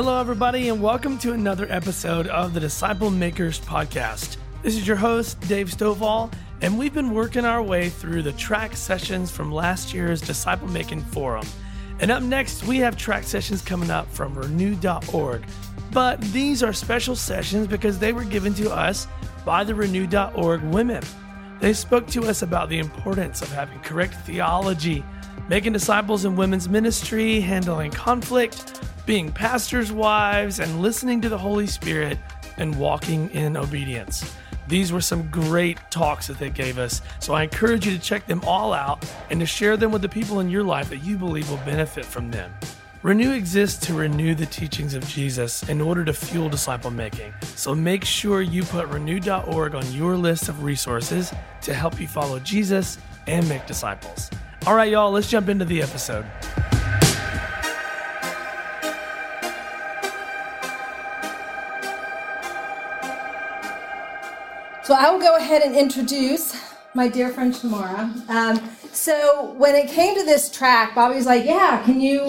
Hello, everybody, and welcome to another episode of the Disciple Makers Podcast. This is your host, Dave Stovall, and we've been working our way through the track sessions from last year's Disciple Making Forum. And up next, we have track sessions coming up from Renew.org. But these are special sessions because they were given to us by the Renew.org women. They spoke to us about the importance of having correct theology, making disciples in women's ministry, handling conflict, being pastors' wives, and listening to the Holy Spirit and walking in obedience. These were some great talks that they gave us, so I encourage you to check them all out and to share them with the people in your life that you believe will benefit from them. Renew exists to renew the teachings of Jesus in order to fuel disciple making, so make sure you put Renew.org on your list of resources to help you follow Jesus and make disciples. All right, y'all, let's jump into the episode. So I will go ahead and introduce my dear friend Shamarra. So when it came to this track, Bobby was like, yeah, can you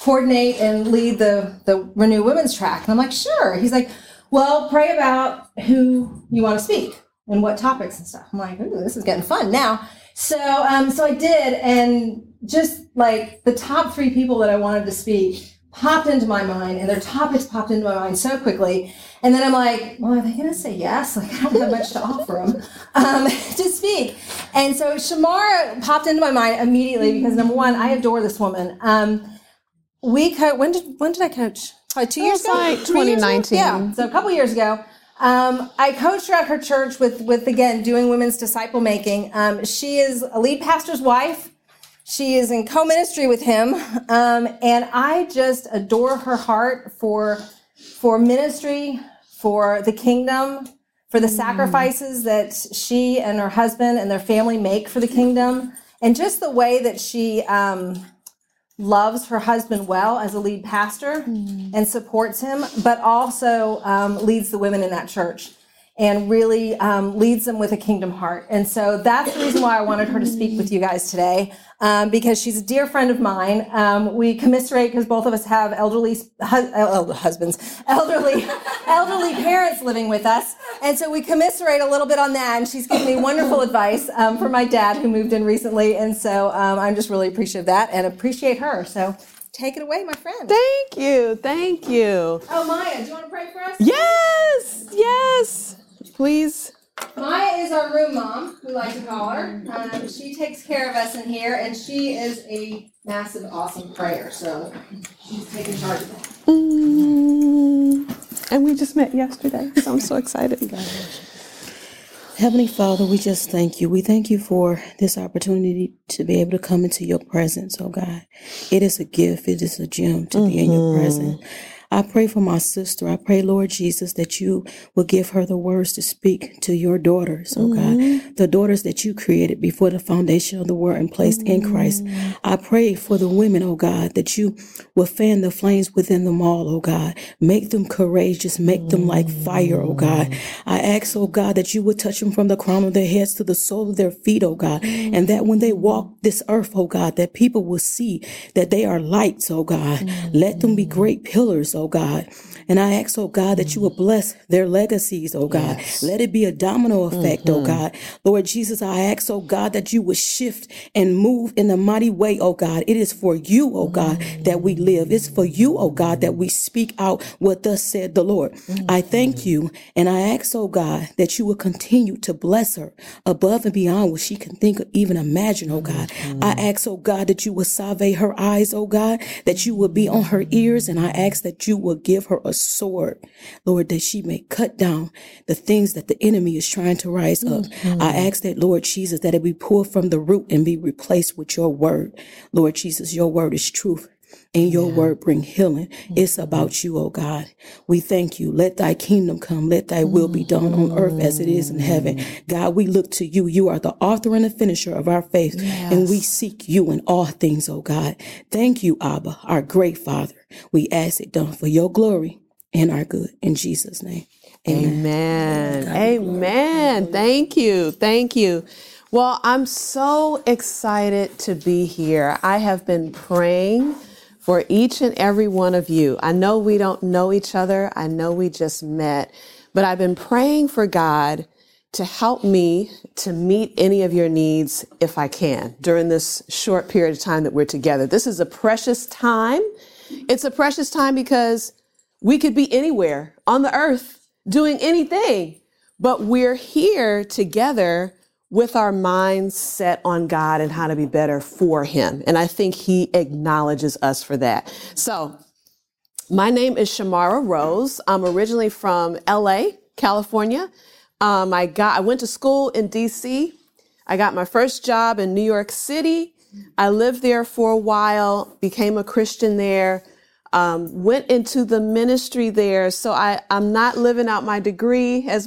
coordinate and lead the Renew Women's track? And I'm like, sure. He's like, well, pray about who you want to speak and what topics and stuff. I'm like, ooh, this is getting fun now. So I did, and just like the top three people that I wanted to speak popped into my mind, and their topics popped into my mind so quickly. And then I'm like, well, are they going to say yes? Like, I don't have much to offer them to speak. And so Shamarra popped into my mind immediately because, number one, I adore this woman. When did I coach? Probably 2 years ago? Like 2019. Yeah, so a couple years ago. I coached her at her church with again, doing women's disciple making. She is a lead pastor's wife. She is in co-ministry with him, and I just adore her heart for ministry, for the kingdom, for the sacrifices that she and her husband and their family make for the kingdom, and just the way that she loves her husband well as a lead pastor and supports him, but also leads the women in that church and really leads them with a kingdom heart. And so that's the reason why I wanted her to speak with you guys today, because she's a dear friend of mine. We commiserate because both of us have elderly parents living with us. And so we commiserate a little bit on that, and she's given me wonderful advice for my dad, who moved in recently. And so I'm just really appreciative of that and appreciate her. So take it away, my friend. Thank you. Oh, Maya, do you want to pray for us? Yes. Please. Maya is our room mom, we like to call her. She takes care of us in here, and she is a massive, awesome prayer. So she's taking charge of that. And we just met yesterday, so I'm so excited. Heavenly Father, we just thank you. We thank you for this opportunity to be able to come into your presence, oh God. It is a gift. It is a gem to be in your presence. I pray for my sister. I pray, Lord Jesus, that you will give her the words to speak to your daughters, oh God, the daughters that you created before the foundation of the world and placed in Christ. I pray for the women, oh God, that you will fan the flames within them all, oh God. Make them courageous. Make them like fire, oh God. I ask, oh God, that you would touch them from the crown of their heads to the sole of their feet, oh God, and that when they walk this earth, oh God, that people will see that they are lights, oh God. Let them be great pillars, oh God. And I ask, oh God, that you will bless their legacies, oh God. Yes. Let it be a domino effect, oh God. Lord Jesus, I ask, oh God, that you will shift and move in a mighty way, oh God. It is for you, oh God, that we live. It's for you, oh God, that we speak out what thus said the Lord. I thank you, and I ask, oh God, that you will continue to bless her above and beyond what she can think or even imagine, oh God. I ask, oh God, that you will salve her eyes, oh God, that you will be on her ears, and I ask that you will give her a sword, Lord, that she may cut down the things that the enemy is trying to rise up. I ask that, Lord Jesus, that it be pulled from the root and be replaced with your word. Lord Jesus, your word is truth, and your word bring healing. It's about you, oh God. We thank you. Let thy kingdom come. Let thy will be done on earth as it is in heaven. God, we look to you. You are the author and the finisher of our faith, and we seek you in all things, oh God. Thank you, Abba, our great Father. We ask it done for your glory and our good. In Jesus' name, amen. Amen. Thank you. Well, I'm so excited to be here. I have been praying for each and every one of you. I know we don't know each other. I know we just met, but I've been praying for God to help me to meet any of your needs if I can during this short period of time that we're together. This is a precious time. It's a precious time because we could be anywhere on the earth doing anything, but we're here together with our minds set on God and how to be better for Him. And I think He acknowledges us for that. So my name is Shamarra Rose. I'm originally from LA, California. I went to school in DC. I got my first job in New York City. I lived there for a while, became a Christian there, went into the ministry there. So I'm not living out my degree as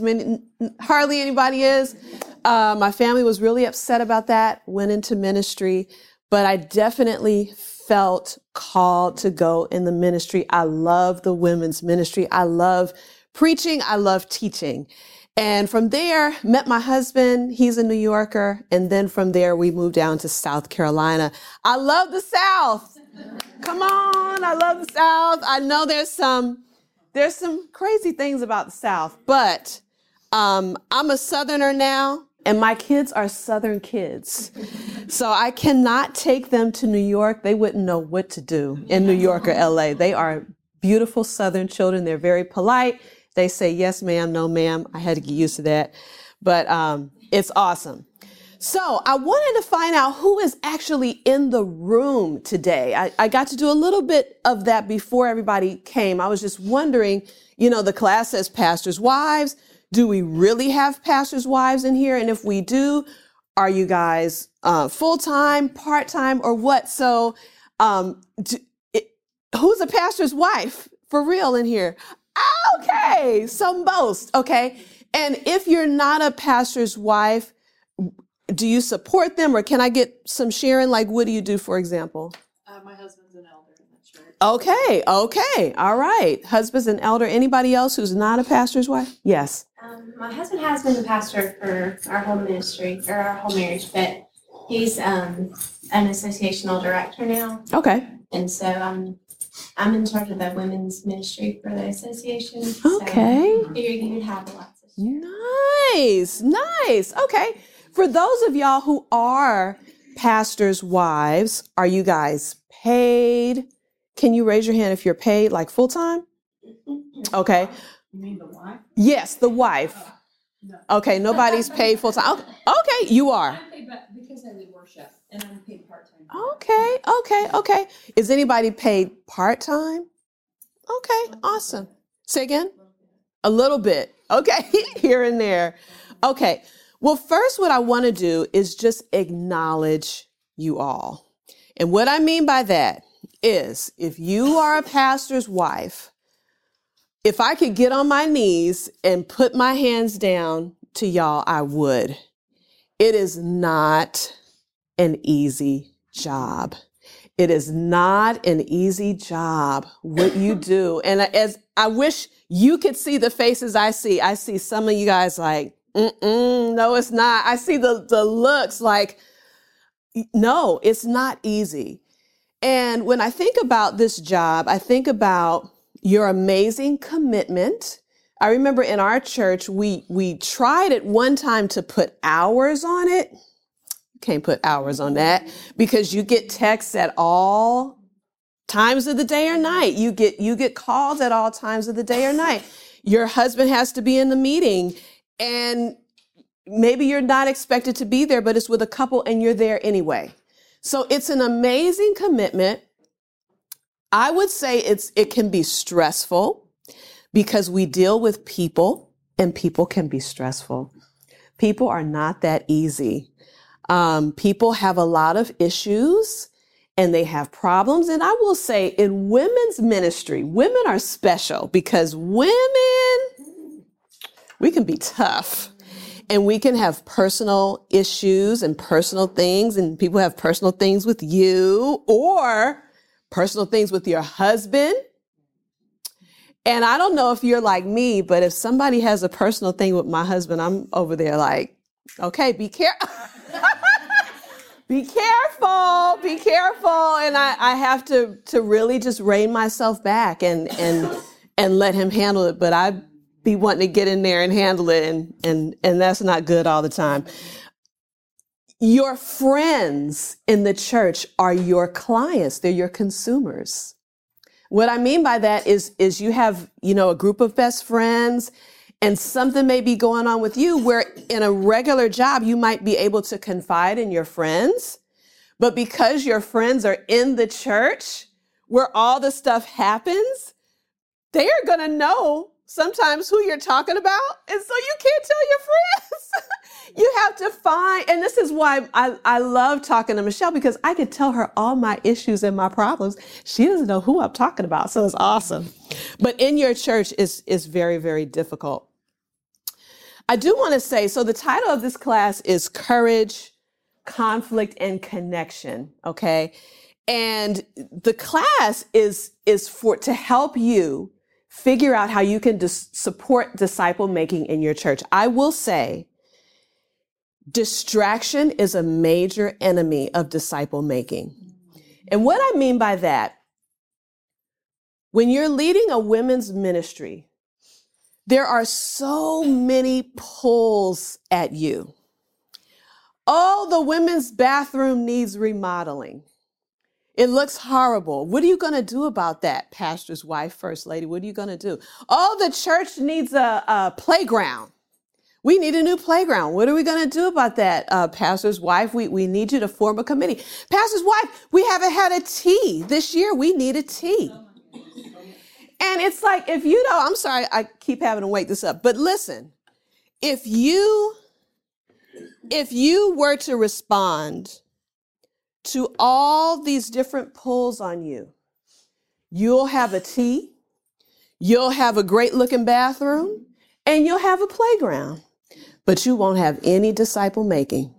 hardly anybody is. My family was really upset about that, went into ministry, but I definitely felt called to go in the ministry. I love the women's ministry. I love preaching. I love teaching. And from there, met my husband. He's a New Yorker. And then from there, we moved down to South Carolina. I love the South. Come on. I love the South. I know there's some crazy things about the South, but I'm a Southerner now. And my kids are Southern kids. So I cannot take them to New York. They wouldn't know what to do in New York or LA. They are beautiful Southern children. They're very polite. They say, yes, ma'am, no, ma'am. I had to get used to that. But it's awesome. So I wanted to find out who is actually in the room today. I got to do a little bit of that before everybody came. I was just wondering, the class says pastors' wives. Do we really have pastors' wives in here? And if we do, are you guys full-time, part-time, or what? So who's a pastor's wife for real in here? Okay, so most, okay? And if you're not a pastor's wife, do you support them? Or can I get some sharing? Like, what do you do, for example? My husband's an elder in the church. Okay, all right. Husband's an elder. Anybody else who's not a pastor's wife? Yes. My husband has been the pastor for our whole ministry, or our whole marriage, but he's an associational director now. Okay. And so I'm in charge of the women's ministry for the association. Okay. So you'd have lots of stuff. Nice. Okay. For those of y'all who are pastors' wives, are you guys paid? Can you raise your hand if you're paid, like full-time? Okay. You mean the wife? Yes, the wife. No. Okay, nobody's paid full-time. Okay, you are. I'm paid because I lead worship, and I'm paid part-time. Okay. Is anybody paid part-time? Okay, awesome. Say again? A little bit. Okay, here and there. Okay, well, first what I want to do is just acknowledge you all. And what I mean by that is if you are a pastor's wife, if I could get on my knees and put my hands down to y'all, I would. It is not an easy job. It is not an easy job, what you do. And as I wish you could see the faces I see some of you guys like, no, it's not. I see the looks like, no, it's not easy. And when I think about this job, I think about your amazing commitment. I remember in our church, we tried at one time to put hours on it. You can't put hours on that because you get texts at all times of the day or night. You get calls at all times of the day or night. Your husband has to be in the meeting and maybe you're not expected to be there, but it's with a couple and you're there anyway. So it's an amazing commitment. I would say it can be stressful because we deal with people and people can be stressful. People are not that easy. People have a lot of issues and they have problems. And I will say in women's ministry, women are special because women, we can be tough and we can have personal issues and personal things and people have personal things with you or personal things with your husband. And I don't know if you're like me, but if somebody has a personal thing with my husband, I'm over there like, okay, be careful. Be careful, be careful. And I have to really just rein myself back and let him handle it. But I be wanting to get in there and handle it, and that's not good all the time. Your friends in the church are your clients. They're your consumers. What I mean by that is you have, you know, a group of best friends, and something may be going on with you where in a regular job, you might be able to confide in your friends. But because your friends are in the church where all the stuff happens, they are going to know sometimes who you're talking about. And so you can't tell your friends. You have to find, and this is why I love talking to Michelle, because I could tell her all my issues and my problems. She doesn't know who I'm talking about. So it's awesome. But in your church is very, very difficult. I do want to say, so the title of this class is Courage, Conflict, and Connection. Okay. And the class is for, to help you figure out how you can support disciple making in your church. I will say, distraction is a major enemy of disciple making. And what I mean by that, when you're leading a women's ministry, there are so many pulls at you. Oh, the women's bathroom needs remodeling. It looks horrible. What are you going to do about that, pastor's wife, first lady? What are you going to do? Oh, the church needs a playground. We need a new playground. What are we going to do about that, pastor's wife? We need you to form a committee. Pastor's wife, we haven't had a tea this year. We need a tea. And it's like, if you don't, I'm sorry, I keep having to wake this up. But listen, if you were to respond to all these different pulls on you, you'll have a tea, you'll have a great looking bathroom, and you'll have a playground. But you won't have any disciple making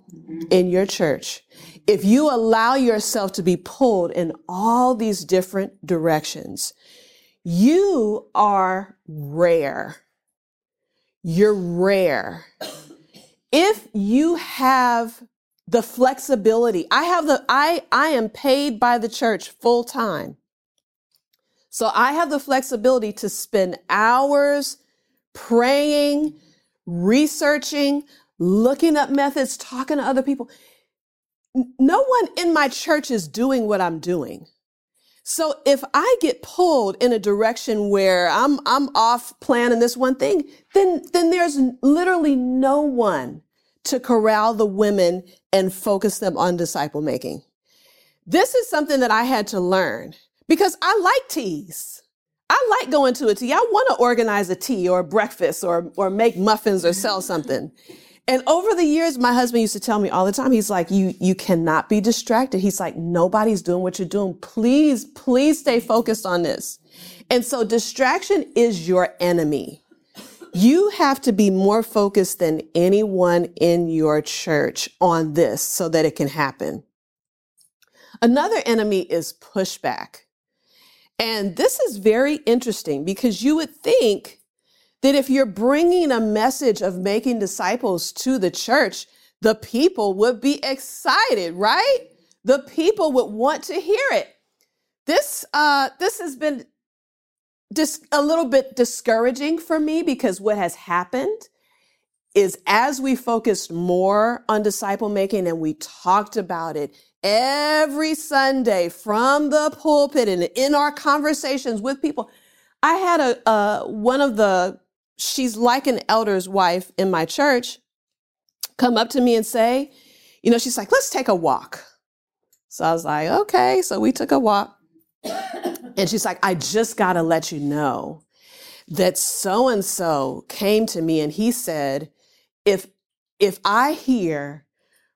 in your church if you allow yourself to be pulled in all these different directions. You are rare. You're rare. If you have the flexibility, I am paid by the church full time. So I have the flexibility to spend hours praying, researching, looking up methods, talking to other people. No one in my church is doing what I'm doing. So if I get pulled in a direction where I'm off plan in this one thing, then there's literally no one to corral the women and focus them on disciple making. This is something that I had to learn because I like teas. I like going to a tea. I want to organize a tea or a breakfast or make muffins or sell something. And over the years, my husband used to tell me all the time, he's like, you cannot be distracted. He's like, nobody's doing what you're doing. Please, please stay focused on this. And so distraction is your enemy. You have to be more focused than anyone in your church on this so that it can happen. Another enemy is pushback. And this is very interesting because you would think that if you're bringing a message of making disciples to the church, the people would be excited, right? The people would want to hear it. This has been a little bit discouraging for me because what has happened is as we focused more on disciple making and we talked about it every Sunday from the pulpit and in our conversations with people, I had she's like an elder's wife in my church, come up to me and say, you know, she's like, let's take a walk. So I was like, okay. So we took a walk. And she's like, I just got to let you know that so-and-so came to me and he said, if I hear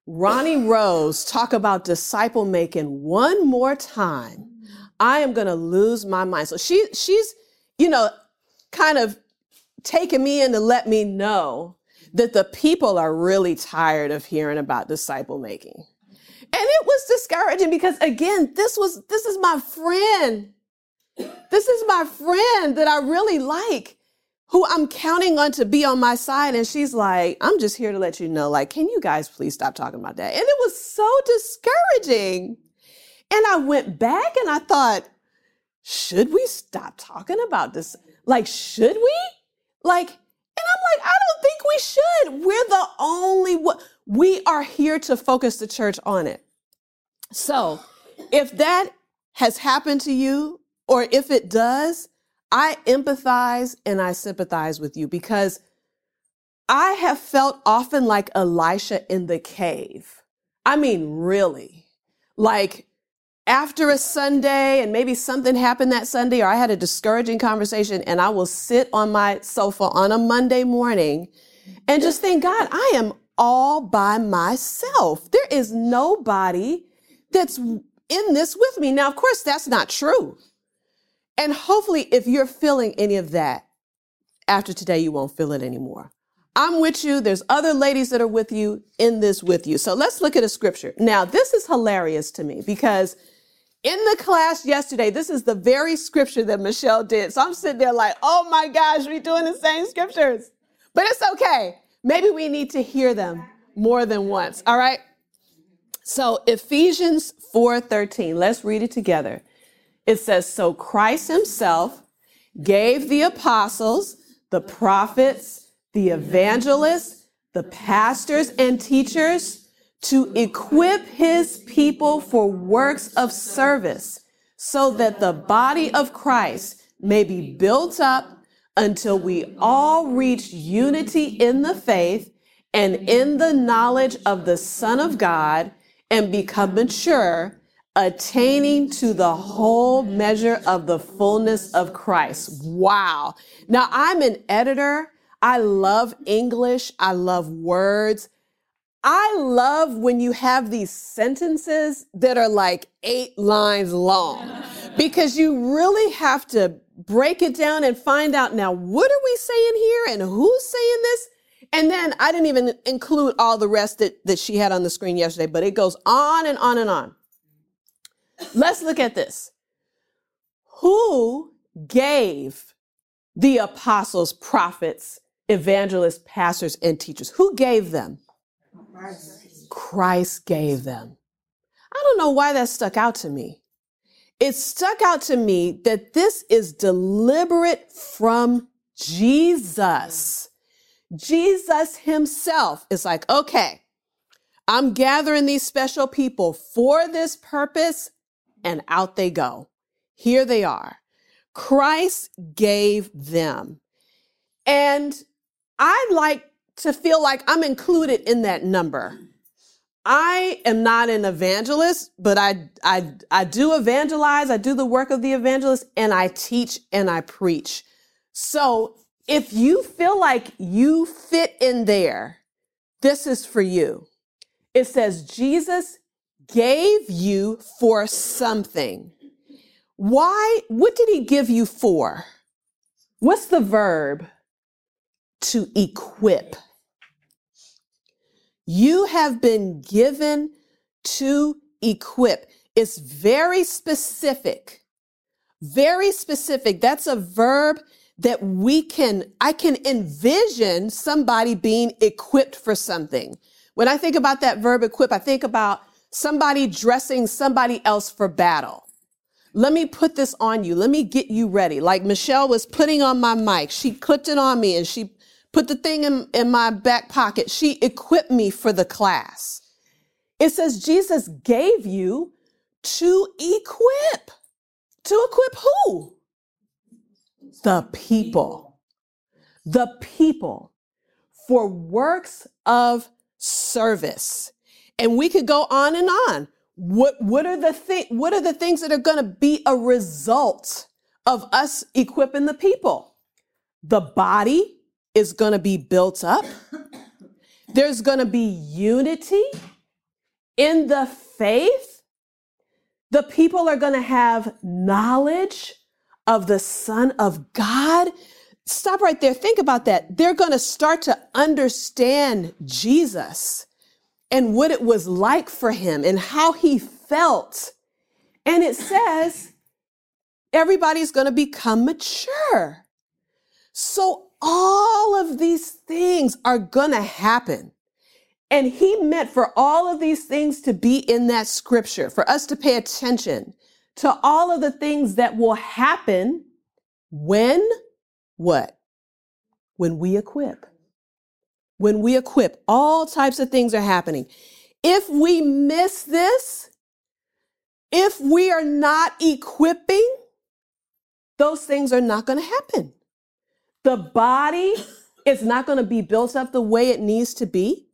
Ronnie Rose talk about disciple making one more time, I am going to lose my mind. So she's, you know, kind of taking me in to let me know that the people are really tired of hearing about disciple making. And it was discouraging because, again, this is my friend that I really like. who I'm counting on to be on my side. And she's like, I'm just here to let you know, like, can you guys please stop talking about that? And it was so discouraging. And I went back and I thought, should we stop talking about this? Like, should we? Like, and I'm like, I don't think we should. We're the only one. We are here to focus the church on it. So if that has happened to you, or if it does, I empathize and I sympathize with you, because I have felt often like Elisha in the cave. I mean, really, like after a Sunday and maybe something happened that Sunday, or I had a discouraging conversation, and I will sit on my sofa on a Monday morning and just think, God, I am all by myself. There is nobody that's in this with me. Now, of course, that's not true. And hopefully, if you're feeling any of that, after today, you won't feel it anymore. I'm with you. There's other ladies that are with you in this with you. So let's look at a scripture. Now, this is hilarious to me, because in the class yesterday, this is the very scripture that Michelle did. So I'm sitting there like, oh my gosh, we're doing the same scriptures. But it's okay. Maybe we need to hear them more than once. All right. So Ephesians 4:13, let's read it together. It says, so Christ himself gave the apostles, the prophets, the evangelists, the pastors and teachers to equip his people for works of service, so that the body of Christ may be built up until we all reach unity in the faith and in the knowledge of the Son of God, and become mature, attaining to the whole measure of the fullness of Christ. Wow. Now, I'm an editor. I love English. I love words. I love when you have these sentences that are like 8 lines long, because you really have to break it down and find out, now, what are we saying here and who's saying this? And then I didn't even include all the rest that she had on the screen yesterday, but it goes on and on and on. Let's look at this. Who gave the apostles, prophets, evangelists, pastors, and teachers? Who gave them? Christ gave them. I don't know why that stuck out to me. It stuck out to me that this is deliberate from Jesus. Jesus himself is like, okay, I'm gathering these special people for this purpose, and out they go. Here they are. Christ gave them. And I like to feel like I'm included in that number. I am not an evangelist, but I do evangelize. I do the work of the evangelist, and I teach and I preach. So if you feel like you fit in there, this is for you. It says Jesus gave you for something. Why? What did he give you for? What's the verb? To equip. You have been given to equip. It's very specific. Very specific. That's a verb that I can envision somebody being equipped for something. When I think about that verb equip, I think about somebody dressing somebody else for battle. Let me put this on you. Let me get you ready. Like Michelle was putting on my mic. She clipped it on me and she put the thing in my back pocket. She equipped me for the class. It says Jesus gave you to equip. To equip who? The people. The people for works of service. And we could go on and on. What are the things that are going to be a result of us equipping the people? The body is going to be built up. There's going to be unity in the faith. The people are going to have knowledge of the Son of God. Stop right there. Think about that. They're going to start to understand Jesus and what it was like for him and how he felt. And it says everybody's going to become mature. So all of these things are gonna happen. And he meant for all of these things to be in that scripture, for us to pay attention to all of the things that will happen when what? When we equip. When we equip, all types of things are happening. If we miss this, if we are not equipping, those things are not going to happen. The body is not going to be built up the way it needs to be.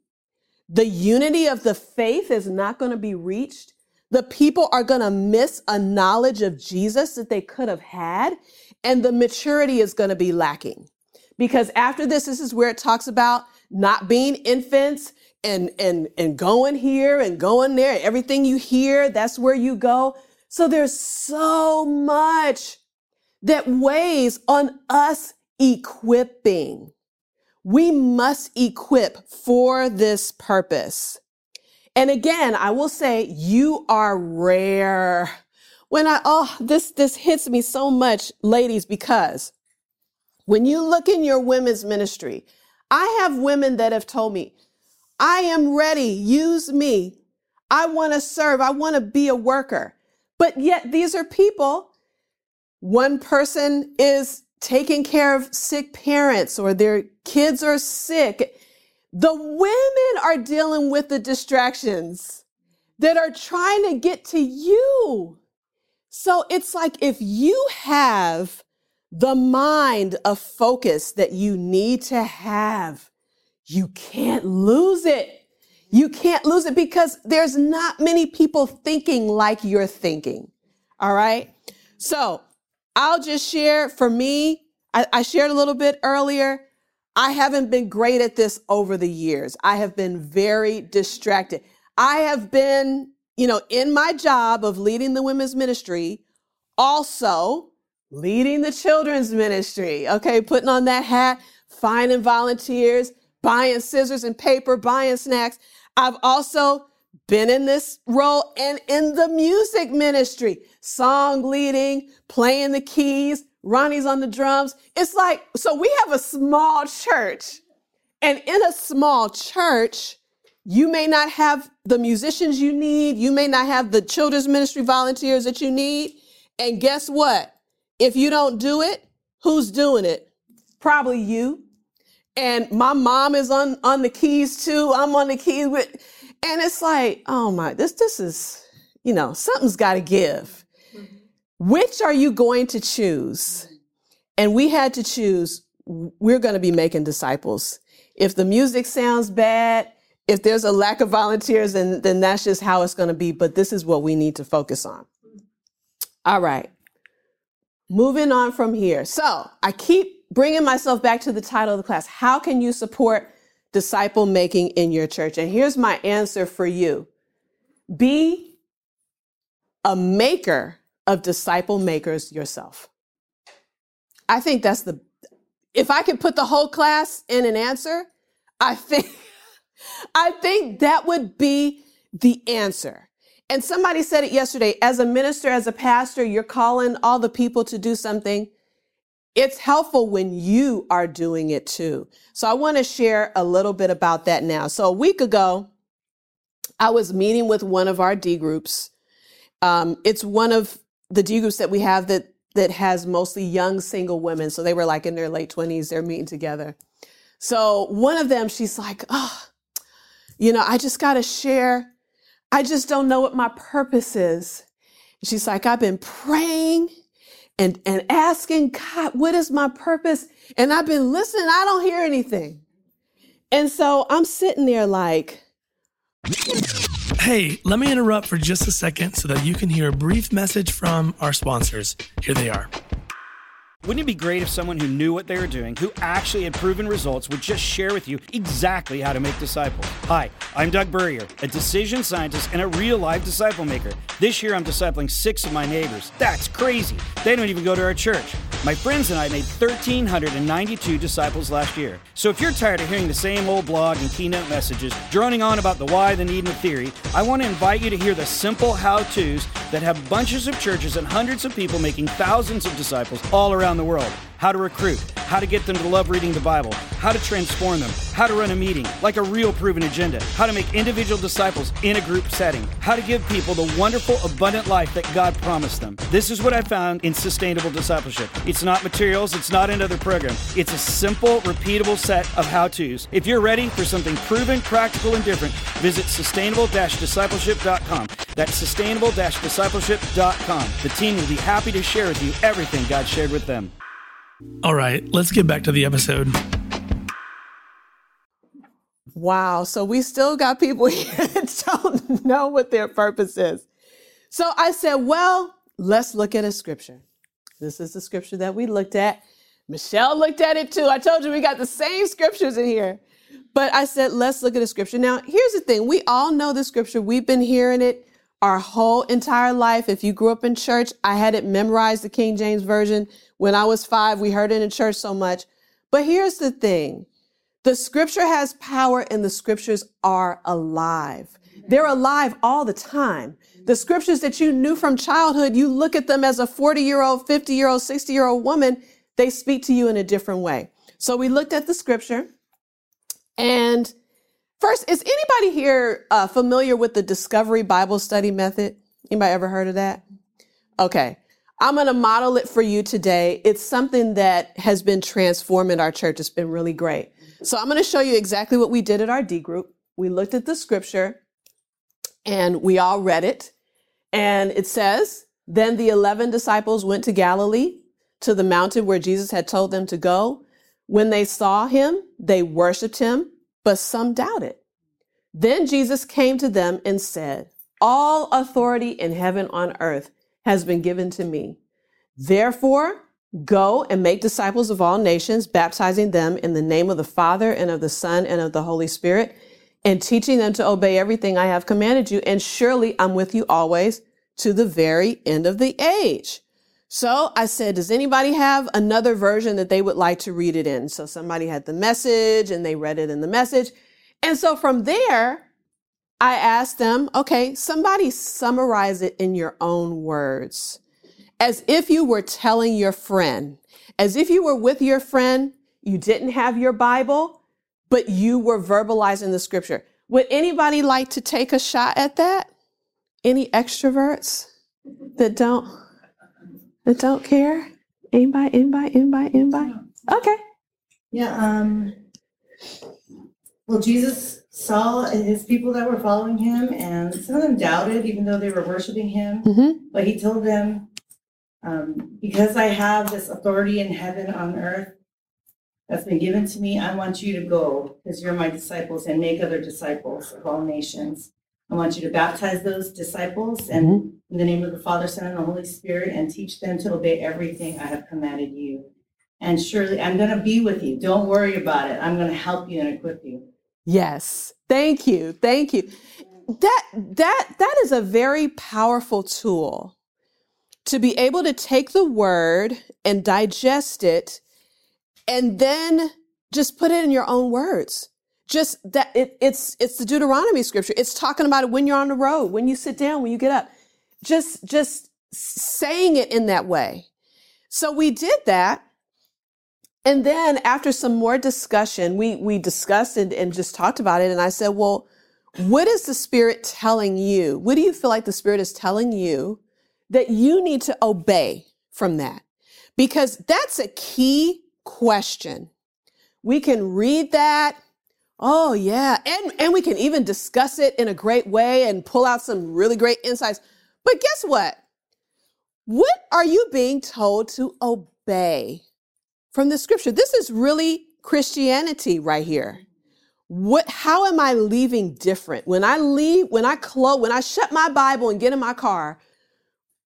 The unity of the faith is not going to be reached. The people are going to miss a knowledge of Jesus that they could have had, and the maturity is going to be lacking. Because after this, this is where it talks about not being infants and going here and going there. Everything you hear, that's where you go. So there's so much that weighs on us equipping. We must equip for this purpose. And again, I will say, you are rare. When this hits me so much, ladies, because when you look in your women's ministry, I have women that have told me, I am ready, use me. I want to serve, I want to be a worker. But yet these are people, one person is taking care of sick parents or their kids are sick. The women are dealing with the distractions that are trying to get to you. So it's like, if you have the mind of focus that you need to have, you can't lose it. You can't lose it because there's not many people thinking like you're thinking. All right. So I'll just share for me. I shared a little bit earlier. I haven't been great at this over the years. I have been very distracted. I have been, in my job of leading the women's ministry, also leading the children's ministry. Okay. Putting on that hat, finding volunteers, buying scissors and paper, buying snacks. I've also been in this role and in the music ministry, song leading, playing the keys, Ronnie's on the drums. It's like, so we have a small church, and in a small church, you may not have the musicians you need. You may not have the children's ministry volunteers that you need. And guess what? If you don't do it, who's doing it? Probably you. And my mom is on the keys too. I'm on the keys with, and it's like, oh my, this is, something's got to give. Mm-hmm. Which are you going to choose? And we had to choose, we're going to be making disciples. If the music sounds bad, if there's a lack of volunteers, then that's just how it's going to be. But this is what we need to focus on. All right. Moving on from here. So I keep bringing myself back to the title of the class. How can you support disciple making in your church? And here's my answer for you. Be a maker of disciple makers yourself. I think that's if I could put the whole class in an answer, I think that would be the answer. And somebody said it yesterday, as a minister, as a pastor, you're calling all the people to do something. It's helpful when you are doing it too. So I want to share a little bit about that now. So a week ago, I was meeting with one of our D groups. It's one of the D groups that we have that has mostly young single women. So they were like in their late 20s, they're meeting together. So one of them, she's like, I just got to share. I just don't know what my purpose is. She's like, I've been praying and asking God, what is my purpose? And I've been listening. I don't hear anything. And so I'm sitting there like, hey, let me interrupt for just a second so that you can hear a brief message from our sponsors. Here they are. Wouldn't it be great if someone who knew what they were doing, who actually had proven results, would just share with you exactly how to make disciples? Hi, I'm Doug Burrier, a decision scientist and a real-life disciple maker. This year, I'm discipling 6 of my neighbors. That's crazy. They don't even go to our church. My friends and I made 1,392 disciples last year. So if you're tired of hearing the same old blog and keynote messages, droning on about the why, the need, and the theory, I want to invite you to hear the simple how-tos that have bunches of churches and hundreds of people making thousands of disciples all around the world. how to recruit, how to get them to love reading the Bible, how to transform them, how to run a meeting, like a real proven agenda, how to make individual disciples in a group setting, how to give people the wonderful, abundant life that God promised them. This is what I found in Sustainable Discipleship. It's not materials, it's not another program. It's a simple, repeatable set of how-tos. If you're ready for something proven, practical, and different, visit sustainable-discipleship.com. That's sustainable-discipleship.com. The team will be happy to share with you everything God shared with them. All right, let's get back to the episode. Wow. So we still got people here that don't know what their purpose is. So I said, well, let's look at a scripture. This is the scripture that we looked at. Michelle looked at it too. I told you we got the same scriptures in here. But I said, let's look at a scripture. Now, here's the thing. We all know the scripture. We've been hearing it our whole entire life. If you grew up in church, I had it memorized, the King James Version. When I was 5, we heard it in church so much. But here's the thing. The scripture has power and the scriptures are alive. They're alive all the time. The scriptures that you knew from childhood, you look at them as a 40-year-old, 50-year-old, 60-year-old woman, they speak to you in a different way. So we looked at the scripture. And first, is anybody here familiar with the Discovery Bible Study method? Anybody ever heard of that? Okay. I'm going to model it for you today. It's something that has been transforming our church. It's been really great. So I'm going to show you exactly what we did at our D group. We looked at the scripture and we all read it. And it says, then the 11 disciples went to Galilee, to the mountain where Jesus had told them to go. When they saw him, they worshiped him, but some doubted. Then Jesus came to them and said, all authority in heaven on earth has been given to me. Therefore, go and make disciples of all nations, baptizing them in the name of the Father and of the Son and of the Holy Spirit, and teaching them to obey everything I have commanded you. And surely I'm with you always to the very end of the age. So I said, does anybody have another version that they would like to read it in? So somebody had the Message and they read it in the Message. And so from there, I asked them, okay, somebody summarize it in your own words, as if you were telling your friend, as if you were with your friend, you didn't have your Bible, but you were verbalizing the scripture. Would anybody like to take a shot at that? Any extroverts that don't care? Anybody? Okay. Yeah. Well, Jesus saw his people that were following him, and some of them doubted, even though they were worshiping him. Mm-hmm. But he told them, because I have this authority in heaven on earth that's been given to me, I want you to go, because you're my disciples, and make other disciples of all nations. I want you to baptize those disciples and in the name of the Father, Son, and the Holy Spirit, and teach them to obey everything I have commanded you. And surely I'm going to be with you. Don't worry about it. I'm going to help you and equip you. Yes. Thank you. Thank you. That is a very powerful tool, to be able to take the word and digest it and then just put it in your own words. Just that it's the Deuteronomy scripture. It's talking about it when you're on the road, when you sit down, when you get up, just saying it in that way. So we did that. And then after some more discussion, we discussed it and just talked about it. And I said, well, what is the Spirit telling you? What do you feel like the Spirit is telling you that you need to obey from that? Because that's a key question. We can read that. Oh, yeah. And we can even discuss it in a great way and pull out some really great insights. But guess what? What are you being told to obey from the scripture? This is really Christianity right here. How am I leaving different? When I leave, when I close, when I shut my Bible and get in my car,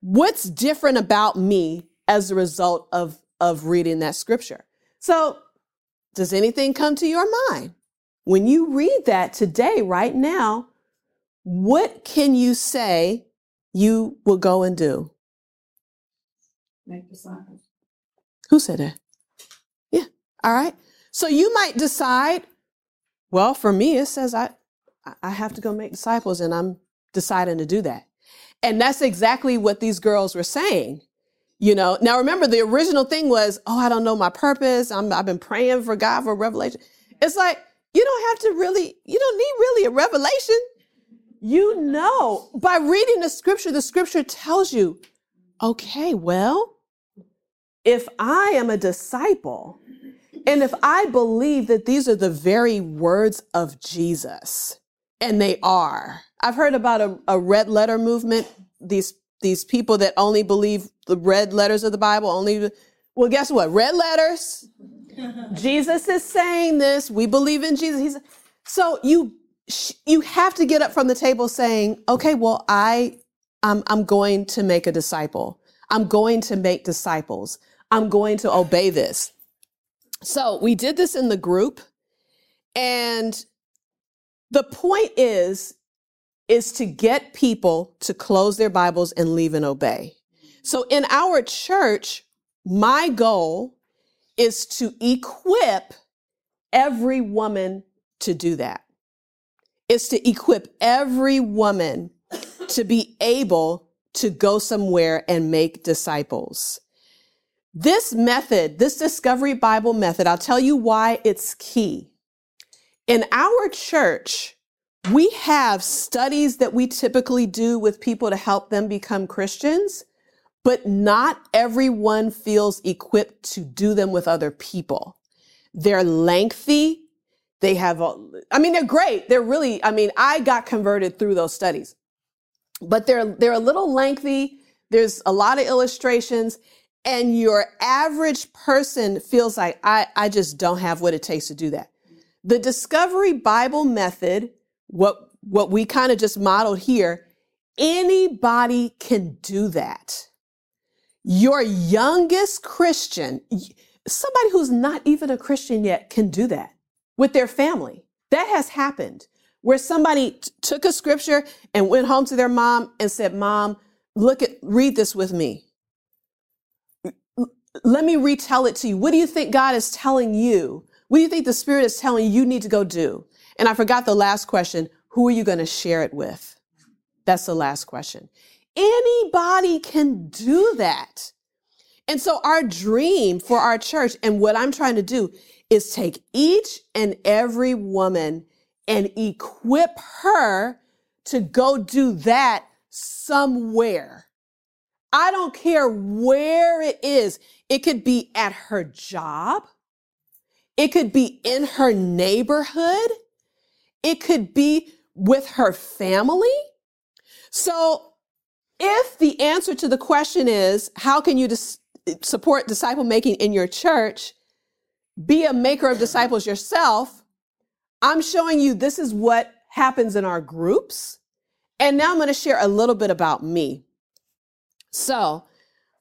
what's different about me as a result of reading that scripture? So does anything come to your mind? When you read that today, right now, what can you say you will go and do? Make disciples. Who said that? Yeah. All right. So you might decide, well, for me, it says I have to go make disciples, and I'm deciding to do that. And that's exactly what these girls were saying. You know, now remember, the original thing was, oh, I don't know my purpose. I've been praying for God for revelation. It's like, you don't have to really, you don't need really a revelation. You know, by reading the scripture tells you, okay, well, if I am a disciple and if I believe that these are the very words of Jesus, and they are, I've heard about a red letter movement, these people that only believe the red letters of the Bible, only, well, guess what? Red letters. Jesus is saying this. We believe in Jesus. So you have to get up from the table saying, okay, well, I'm going to make a disciple. I'm going to make disciples. I'm going to obey this. So we did this in the group. And the point is to get people to close their Bibles and leave and obey. So in our church, my goal is to equip every woman to do that. It's to equip every woman to be able to go somewhere and make disciples. This method, this Discovery Bible method, I'll tell you why it's key. In our church, we have studies that we typically do with people to help them become Christians, but not everyone feels equipped to do them with other people. They're lengthy. They have, they're great. They're really, I got converted through those studies, but they're a little lengthy. There's a lot of illustrations, and your average person feels like, I just don't have what it takes to do that. The Discovery Bible method, what we kind of just modeled here, anybody can do that. Your youngest Christian, somebody who's not even a Christian yet, can do that with their family. That has happened, where somebody took a scripture and went home to their mom and said, Mom, read this with me. Let me retell it to you. What do you think God is telling you? What do you think the Spirit is telling you need to go do? And I forgot the last question. Who are you going to share it with? That's the last question. Anybody can do that. And so our dream for our church, and what I'm trying to do, is take each and every woman and equip her to go do that somewhere. I don't care where it is. It could be at her job. It could be in her neighborhood. It could be with her family. So if the answer to the question is, how can you support disciple making in your church? Be a maker of disciples yourself. I'm showing you this is what happens in our groups. And now I'm going to share a little bit about me. So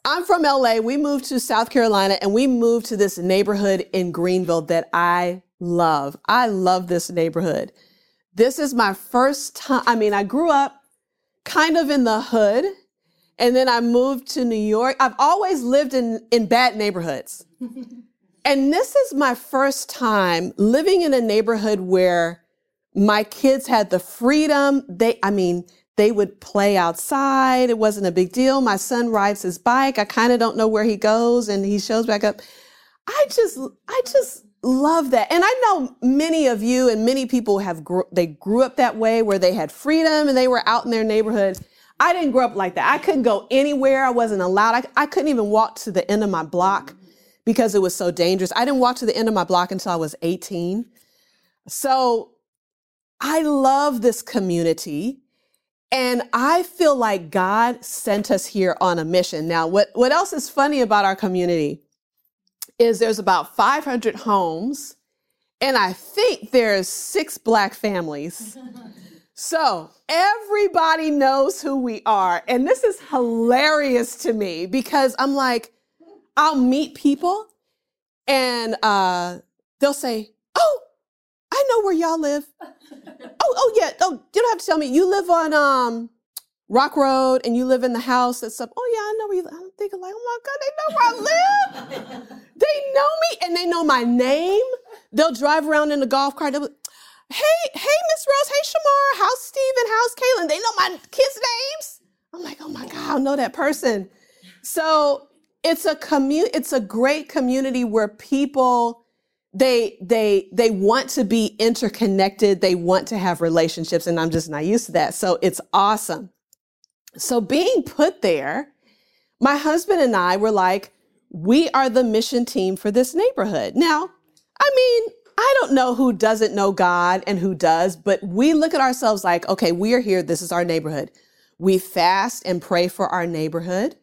I'm from LA. We moved to South Carolina, and we moved to this neighborhood in Greenville that I love. I love this neighborhood. This is my first time. I grew up kind of in the hood, and then I moved to New York. I've always lived in bad neighborhoods. And this is my first time living in a neighborhood where my kids had the freedom. They would play outside. It wasn't a big deal. My son rides his bike. I kind of don't know where he goes, and he shows back up. I just love that. And I know many of you and many people they grew up that way, where they had freedom and they were out in their neighborhood. I didn't grow up like that. I couldn't go anywhere. I wasn't allowed. I couldn't even walk to the end of my block because it was so dangerous. I didn't walk to the end of my block until I was 18. So I love this community, and I feel like God sent us here on a mission. Now, what else is funny about our community is there's about 500 homes, and I think there's 6 Black families. So everybody knows who we are. And this is hilarious to me, because I'm like, I'll meet people and they'll say, oh, I know where y'all live. Oh, yeah. Oh, you don't have to tell me. You live on Rock Road, and you live in the house that's up. Oh, yeah, I know where you live. I'm thinking like, oh, my God, they know where I live. They know me, and they know my name. They'll drive around in the golf cart. They'll be, hey, Miss Rose. Hey, Shamarra. How's Steven? How's Kaylin? They know my kids' names. I'm like, oh, my God, I know that person. So It's a great community where people, they want to be interconnected. They want to have relationships, and I'm just not used to that. So it's awesome. So being put there, my husband and I were like, we are the mission team for this neighborhood. Now, I mean, I don't know who doesn't know God and who does, but we look at ourselves like, okay, we are here. This is our neighborhood. We fast and pray for our neighborhood.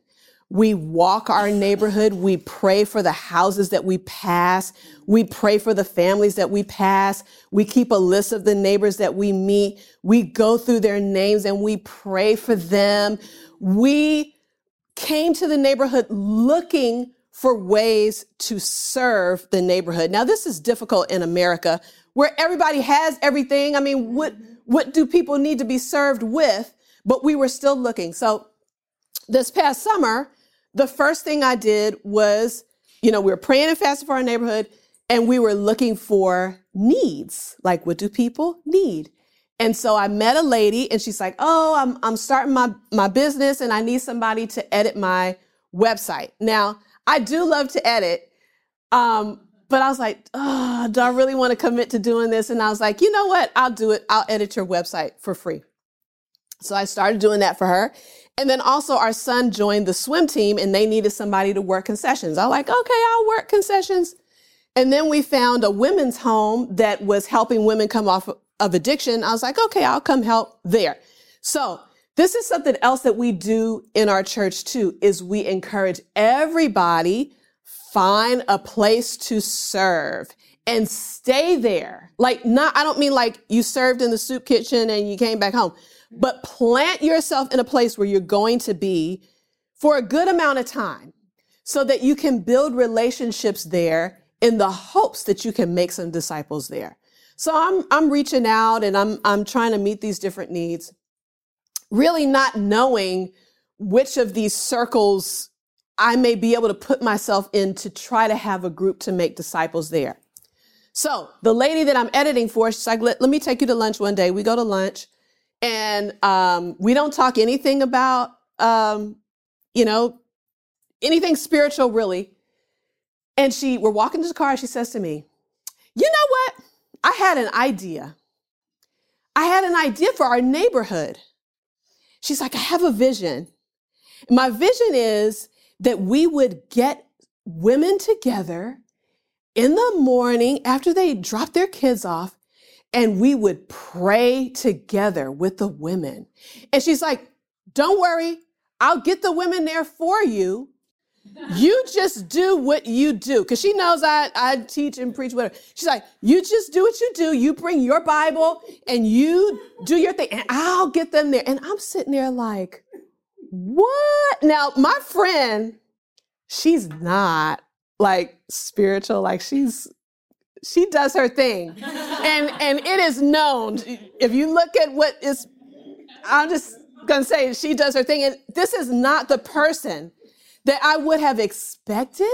We walk our neighborhood. We pray for the houses that we pass. We pray for the families that we pass. We keep a list of the neighbors that we meet. We go through their names and we pray for them. We came to the neighborhood looking for ways to serve the neighborhood. Now, this is difficult in America where everybody has everything. I mean, what do people need to be served with? But we were still looking. So this past summer, the first thing I did was, we were praying and fasting for our neighborhood, and we were looking for needs. Like, what do people need? And so I met a lady, and she's like, oh, I'm starting my business, and I need somebody to edit my website. Now, I do love to edit, but I was like, oh, do I really want to commit to doing this? And I was like, you know what? I'll do it. I'll edit your website for free. So I started doing that for her. And then also our son joined the swim team, and they needed somebody to work concessions. I was like, okay, I'll work concessions. And then we found a women's home that was helping women come off of addiction. I was like, okay, I'll come help there. So this is something else that we do in our church too, is we encourage everybody, find a place to serve and stay there. Like, not, I don't mean like you served in the soup kitchen and you came back home. But plant yourself in a place where you're going to be for a good amount of time so that you can build relationships there in the hopes that you can make some disciples there. So I'm reaching out and I'm trying to meet these different needs, really not knowing which of these circles I may be able to put myself in to try to have a group to make disciples there. So the lady that I'm editing for, she's like, let me take you to lunch one day. We go to lunch. And we don't talk anything about, anything spiritual, really. And we're walking to the car. And she says to me, you know what? I had an idea. I had an idea for our neighborhood. She's like, I have a vision. My vision is that we would get women together in the morning after they drop their kids off. And we would pray together with the women. And she's like, don't worry, I'll get the women there for you. You just do what you do. Because she knows I teach and preach with her. She's like, you just do what you do. You bring your Bible and you do your thing. And I'll get them there. And I'm sitting there like, what? Now, my friend, she's not like spiritual. Like she does her thing. And it is known. If you look at I'm just going to say she does her thing. And this is not the person that I would have expected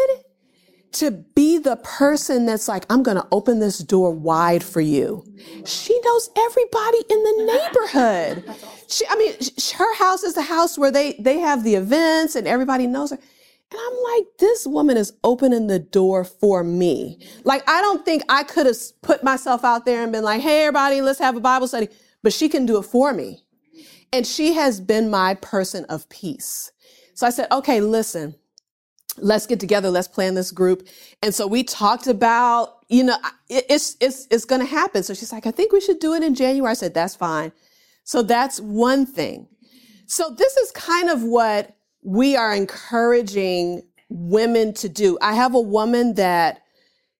to be the person that's like, I'm going to open this door wide for you. She knows everybody in the neighborhood. Her house is the house where they have the events and everybody knows her. And I'm like, this woman is opening the door for me. Like, I don't think I could have put myself out there and been like, hey, everybody, let's have a Bible study. But she can do it for me. And she has been my person of peace. So I said, okay, listen, let's get together. Let's plan this group. And so we talked about, it's going to happen. So she's like, I think we should do it in January. I said, that's fine. So that's one thing. So this is kind of what we are encouraging women to do. I have a woman that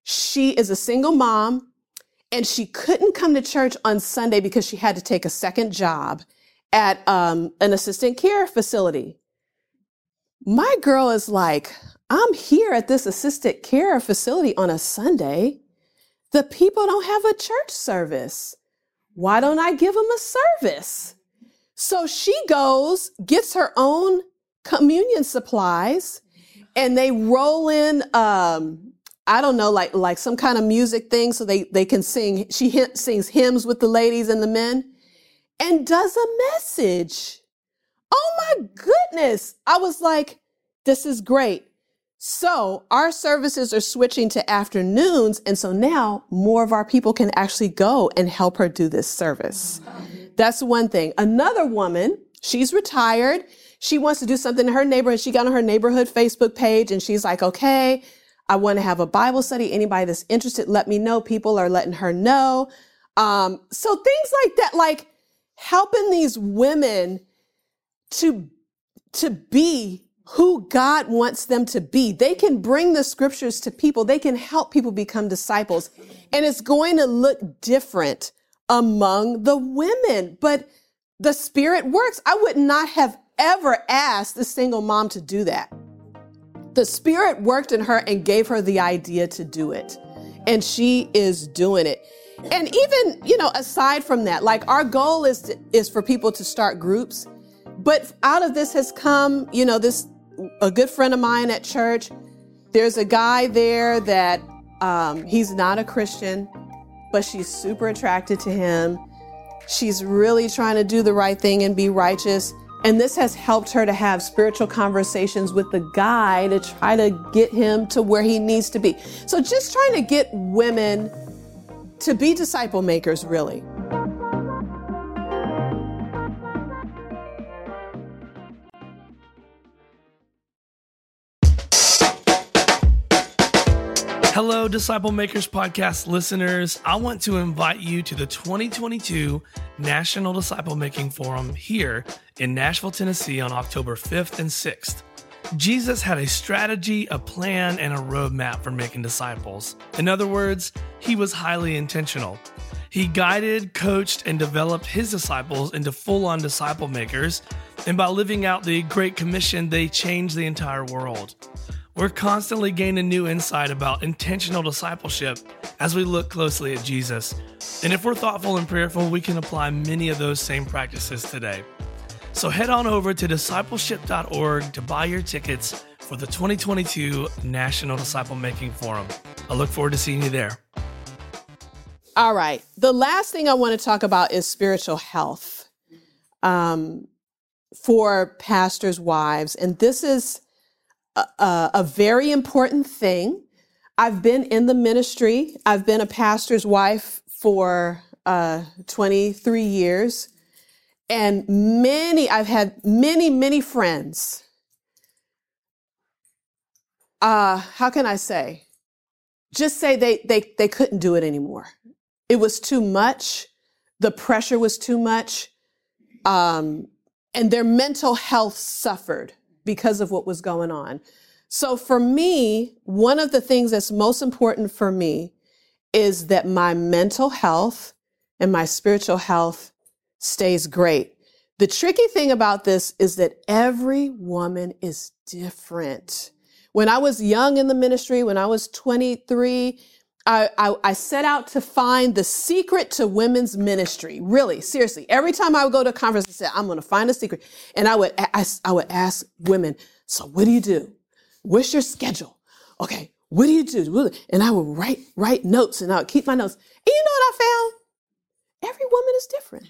she is a single mom and she couldn't come to church on Sunday because she had to take a second job at an assistant care facility. My girl is like, I'm here at this assistant care facility on a Sunday. The people don't have a church service. Why don't I give them a service? So she goes, gets her own communion supplies, and they roll in, like some kind of music thing so they can sing. She sings hymns with the ladies and the men and does a message. Oh my goodness. I was like, this is great. So our services are switching to afternoons. And so now more of our people can actually go and help her do this service. That's one thing. Another woman, she's retired. She wants to do something in her neighborhood. She got on her neighborhood Facebook page and she's like, okay, I want to have a Bible study. Anybody that's interested, let me know. People are letting her know. So things like that, like helping these women to be who God wants them to be. They can bring the scriptures to people. They can help people become disciples. And it's going to look different among the women, but the Spirit works. I would not have ever asked a single mom to do that. The Spirit worked in her and gave her the idea to do it. And she is doing it. And even, aside from that, like our goal is for people to start groups. But out of this has come, a good friend of mine at church. There's a guy there that he's not a Christian, but she's super attracted to him. She's really trying to do the right thing and be righteous. And this has helped her to have spiritual conversations with the guy to try to get him to where he needs to be. So just trying to get women to be disciple makers, really. Hello, Disciple Makers Podcast listeners. I want to invite you to the 2022 National Disciple Making Forum here in Nashville, Tennessee on October 5th and 6th. Jesus had a strategy, a plan, and a roadmap for making disciples. In other words, he was highly intentional. He guided, coached, and developed his disciples into full-on disciple makers, and by living out the Great Commission, they changed the entire world. We're constantly gaining new insight about intentional discipleship as we look closely at Jesus. And if we're thoughtful and prayerful, we can apply many of those same practices today. So head on over to discipleship.org to buy your tickets for the 2022 National Disciple Making Forum. I look forward to seeing you there. All right. The last thing I want to talk about is spiritual health for pastors' wives. And this is a very important thing. I've been in the ministry. I've been a pastor's wife for 23 years. And I've had many friends. How can I say? Just say they couldn't do it anymore. It was too much. The pressure was too much. And their mental health suffered because of what was going on. So for me, one of the things that's most important for me is that my mental health and my spiritual health stays great. The tricky thing about this is that every woman is different. When I was young in the ministry, when I was 23, I set out to find the secret to women's ministry. Really, seriously. Every time I would go to a conference, I said, I'm going to find a secret. And I would ask women, so what do you do? What's your schedule? Okay, what do you do? And I would write notes, and I would keep my notes. And you know what I found? Every woman is different.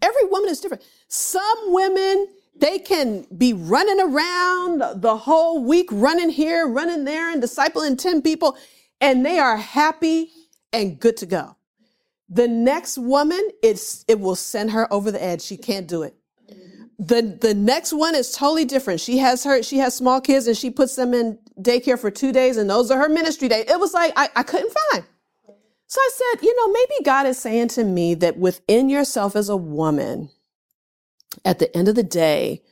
Every woman is different. Some women, they can be running around the whole week, running here, running there, and discipling 10 people. And they are happy and good to go. The next woman, it will send her over the edge. She can't do it. The next one is totally different. She has small kids and she puts them in daycare for 2 days, and those are her ministry days. It was like I couldn't find. So I said, maybe God is saying to me that within yourself as a woman, at the end of the day,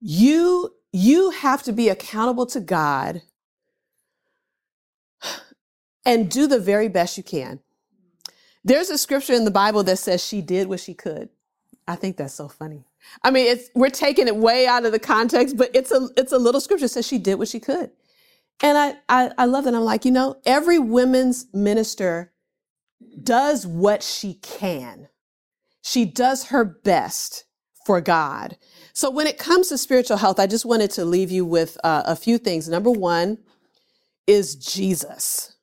you have to be accountable to God and do the very best you can. There's a scripture in the Bible that says she did what she could. I think that's so funny. I mean, we're taking it way out of the context, but it's a little scripture that says she did what she could. And I love that. I'm like, every women's minister does what she can. She does her best for God. So when it comes to spiritual health, I just wanted to leave you with a few things. Number one is Jesus.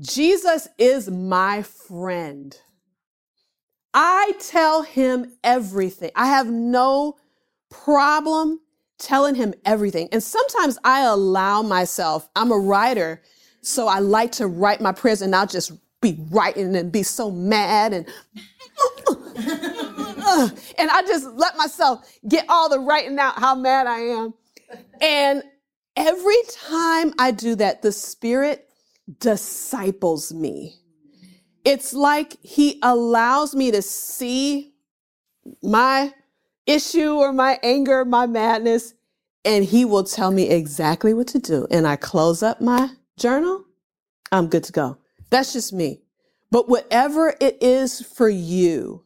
Jesus is my friend. I tell him everything. I have no problem telling him everything. And sometimes I allow myself, I'm a writer, so I like to write my prayers, and I'll just be writing and be so mad and and I just let myself get all the writing out, how mad I am. And every time I do that, the Spirit disciples me. It's like he allows me to see my issue or my anger, my madness, and he will tell me exactly what to do. And I close up my journal. I'm good to go. That's just me. But whatever it is for you,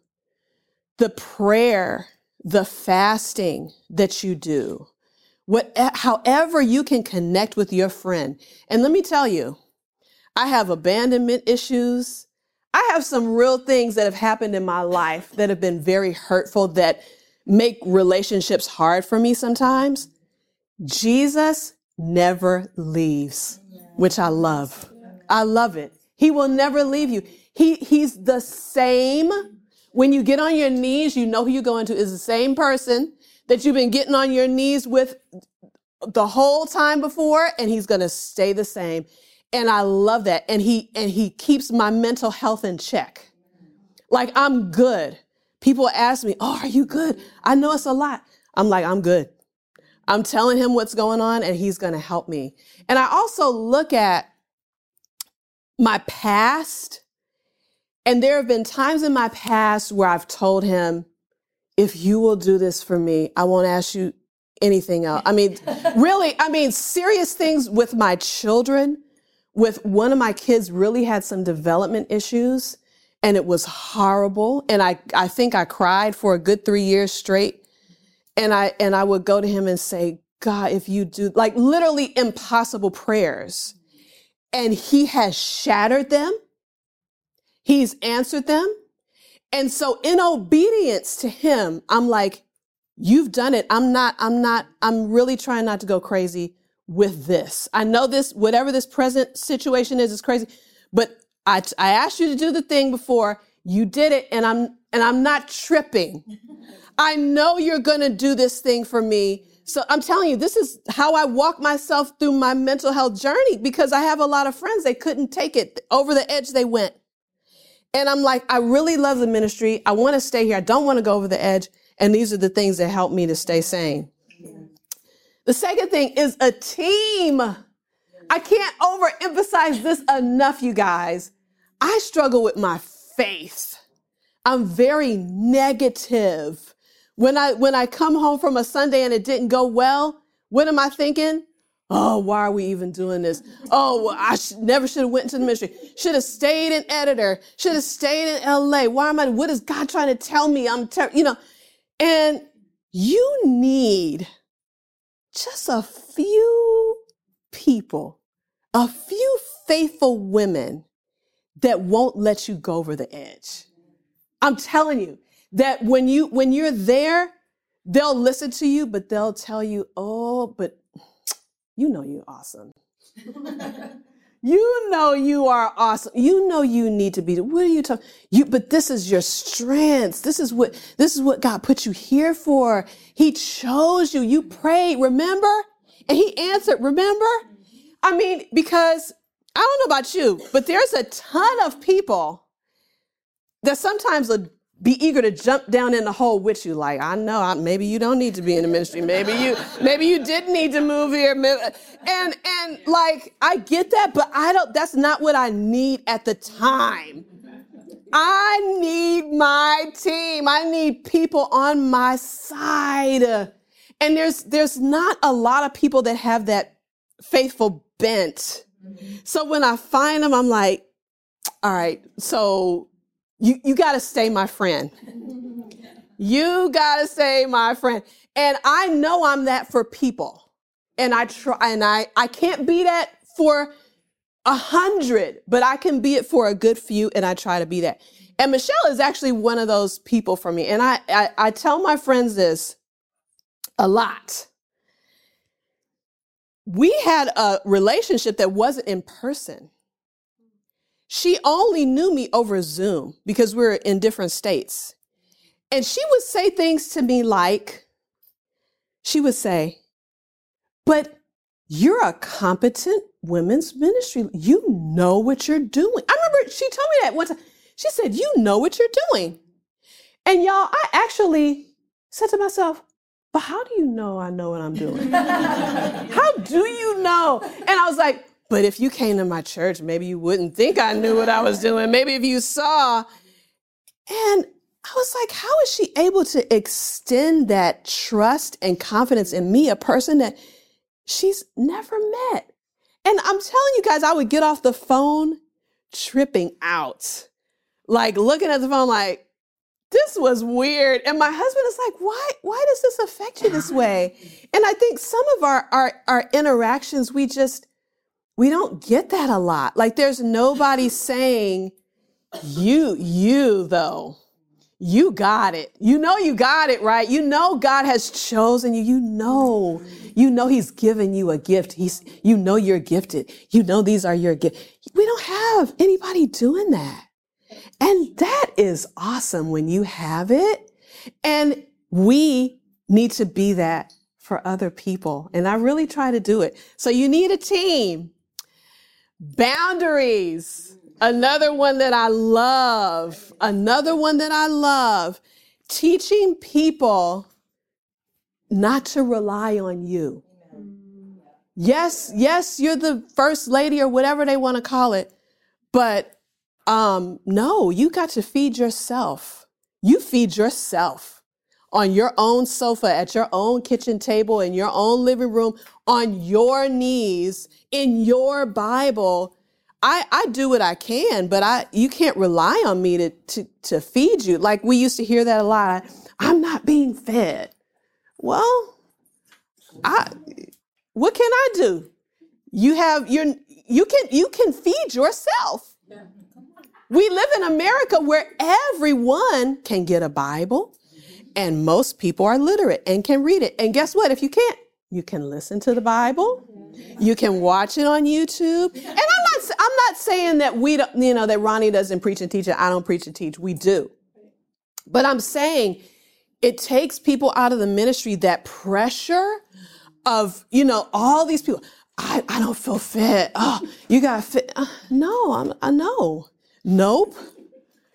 the prayer, the fasting that you do, however you can connect with your friend. And let me tell you, I have abandonment issues. I have some real things that have happened in my life that have been very hurtful, that make relationships hard for me sometimes. Jesus never leaves, which I love. I love it. He will never leave you. He's the same. When you get on your knees, you know who you're going to is the same person that you've been getting on your knees with the whole time before, and he's going to stay the same. And I love that. And he keeps my mental health in check. Like, I'm good. People ask me, "Oh, are you good?" I know it's a lot. I'm like, I'm good. I'm telling him what's going on, and he's going to help me. And I also look at my past, and there have been times in my past where I've told him, if you will do this for me, I won't ask you anything else. I mean, really, I mean, serious things with my children. With one of my kids really had some development issues, and it was horrible. And I think I cried for a good 3 years straight. And I would go to him and say, God, if you do, like, literally impossible prayers. And he has shattered them. He's answered them. And so in obedience to him, I'm like, you've done it. I'm really trying not to go crazy with this. I know this, whatever this present situation is crazy, but I asked you to do the thing before, you did it, and I'm not tripping. I know you're going to do this thing for me. So I'm telling you, this is how I walk myself through my mental health journey, because I have a lot of friends. They couldn't take it. Over the edge they went. And I'm like, I really love the ministry. I want to stay here. I don't want to go over the edge. And these are the things that help me to stay sane. The second thing is a team. I can't overemphasize this enough, you guys. I struggle with my faith. I'm very negative. When I come home from a Sunday and it didn't go well, what am I thinking? Oh, why are we even doing this? Oh, well, I never should have went into the ministry. Should have stayed an editor. Should have stayed in LA. What is God trying to tell me? And you need just a few people, a few faithful women that won't let you go over the edge. I'm telling you that when you're there, they'll listen to you, but they'll tell you, oh, but you know you're awesome. You know you are awesome. You know you need to be. What are you talking? But this is your strengths. This is what God put you here for. He chose you. You prayed, remember? And he answered, remember? I mean, because I don't know about you, but there's a ton of people that sometimes will be eager to jump down in the hole with you. Like, I know, maybe you don't need to be in the ministry. Maybe you did need to move here. And like, I get that, but that's not what I need at the time. I need my team. I need people on my side. And there's not a lot of people that have that faithful bent. So when I find them, I'm like, all right, so You gotta stay my friend. You gotta stay my friend. And I know I'm that for people. And I try, and I can't be that for 100, but I can be it for a good few, and I try to be that. And Michelle is actually one of those people for me. And I tell my friends this a lot. We had a relationship that wasn't in person. She only knew me over Zoom because we were in different states. And she would say things to me like, But you're a competent women's ministry. You know what you're doing. I remember she told me that one time. She said, you know what you're doing. And y'all, I actually said to myself, but how do you know I know what I'm doing? How do you know? And I was like, but if you came to my church, maybe you wouldn't think I knew what I was doing. Maybe if you saw. And I was like, how is she able to extend that trust and confidence in me, a person that she's never met? And I'm telling you guys, I would get off the phone tripping out, like looking at the phone like, this was weird. And my husband is like, why does this affect you this way? And I think some of our interactions, we don't get that a lot. Like there's nobody saying, you got it. You know, you got it, right? You know, God has chosen you. You know, he's given you a gift. You know, you're gifted. You know, these are your gifts. We don't have anybody doing that. And that is awesome when you have it. And we need to be that for other people. And I really try to do it. So you need a team. Boundaries. Another one that I love, teaching people not to rely on you. Yes, you're the first lady or whatever they want to call it, but no, you got to feed yourself. You feed yourself on your own sofa, at your own kitchen table, in your own living room, on your knees, in your Bible. I do what I can, but you can't rely on me to feed you. Like we used to hear that a lot. I'm not being fed. Well, what can I do? You can feed yourself. We live in America where everyone can get a Bible and most people are literate and can read it. And guess what? If you can't, you can listen to the Bible. You can watch it on YouTube. And I'm not saying that we don't, you know, that Ronnie doesn't preach and teach and I don't preach and teach. We do. But I'm saying it takes people out of the ministry, that pressure of, you know, all these people. I don't feel fit. Oh, you got fit. No, I know. Nope.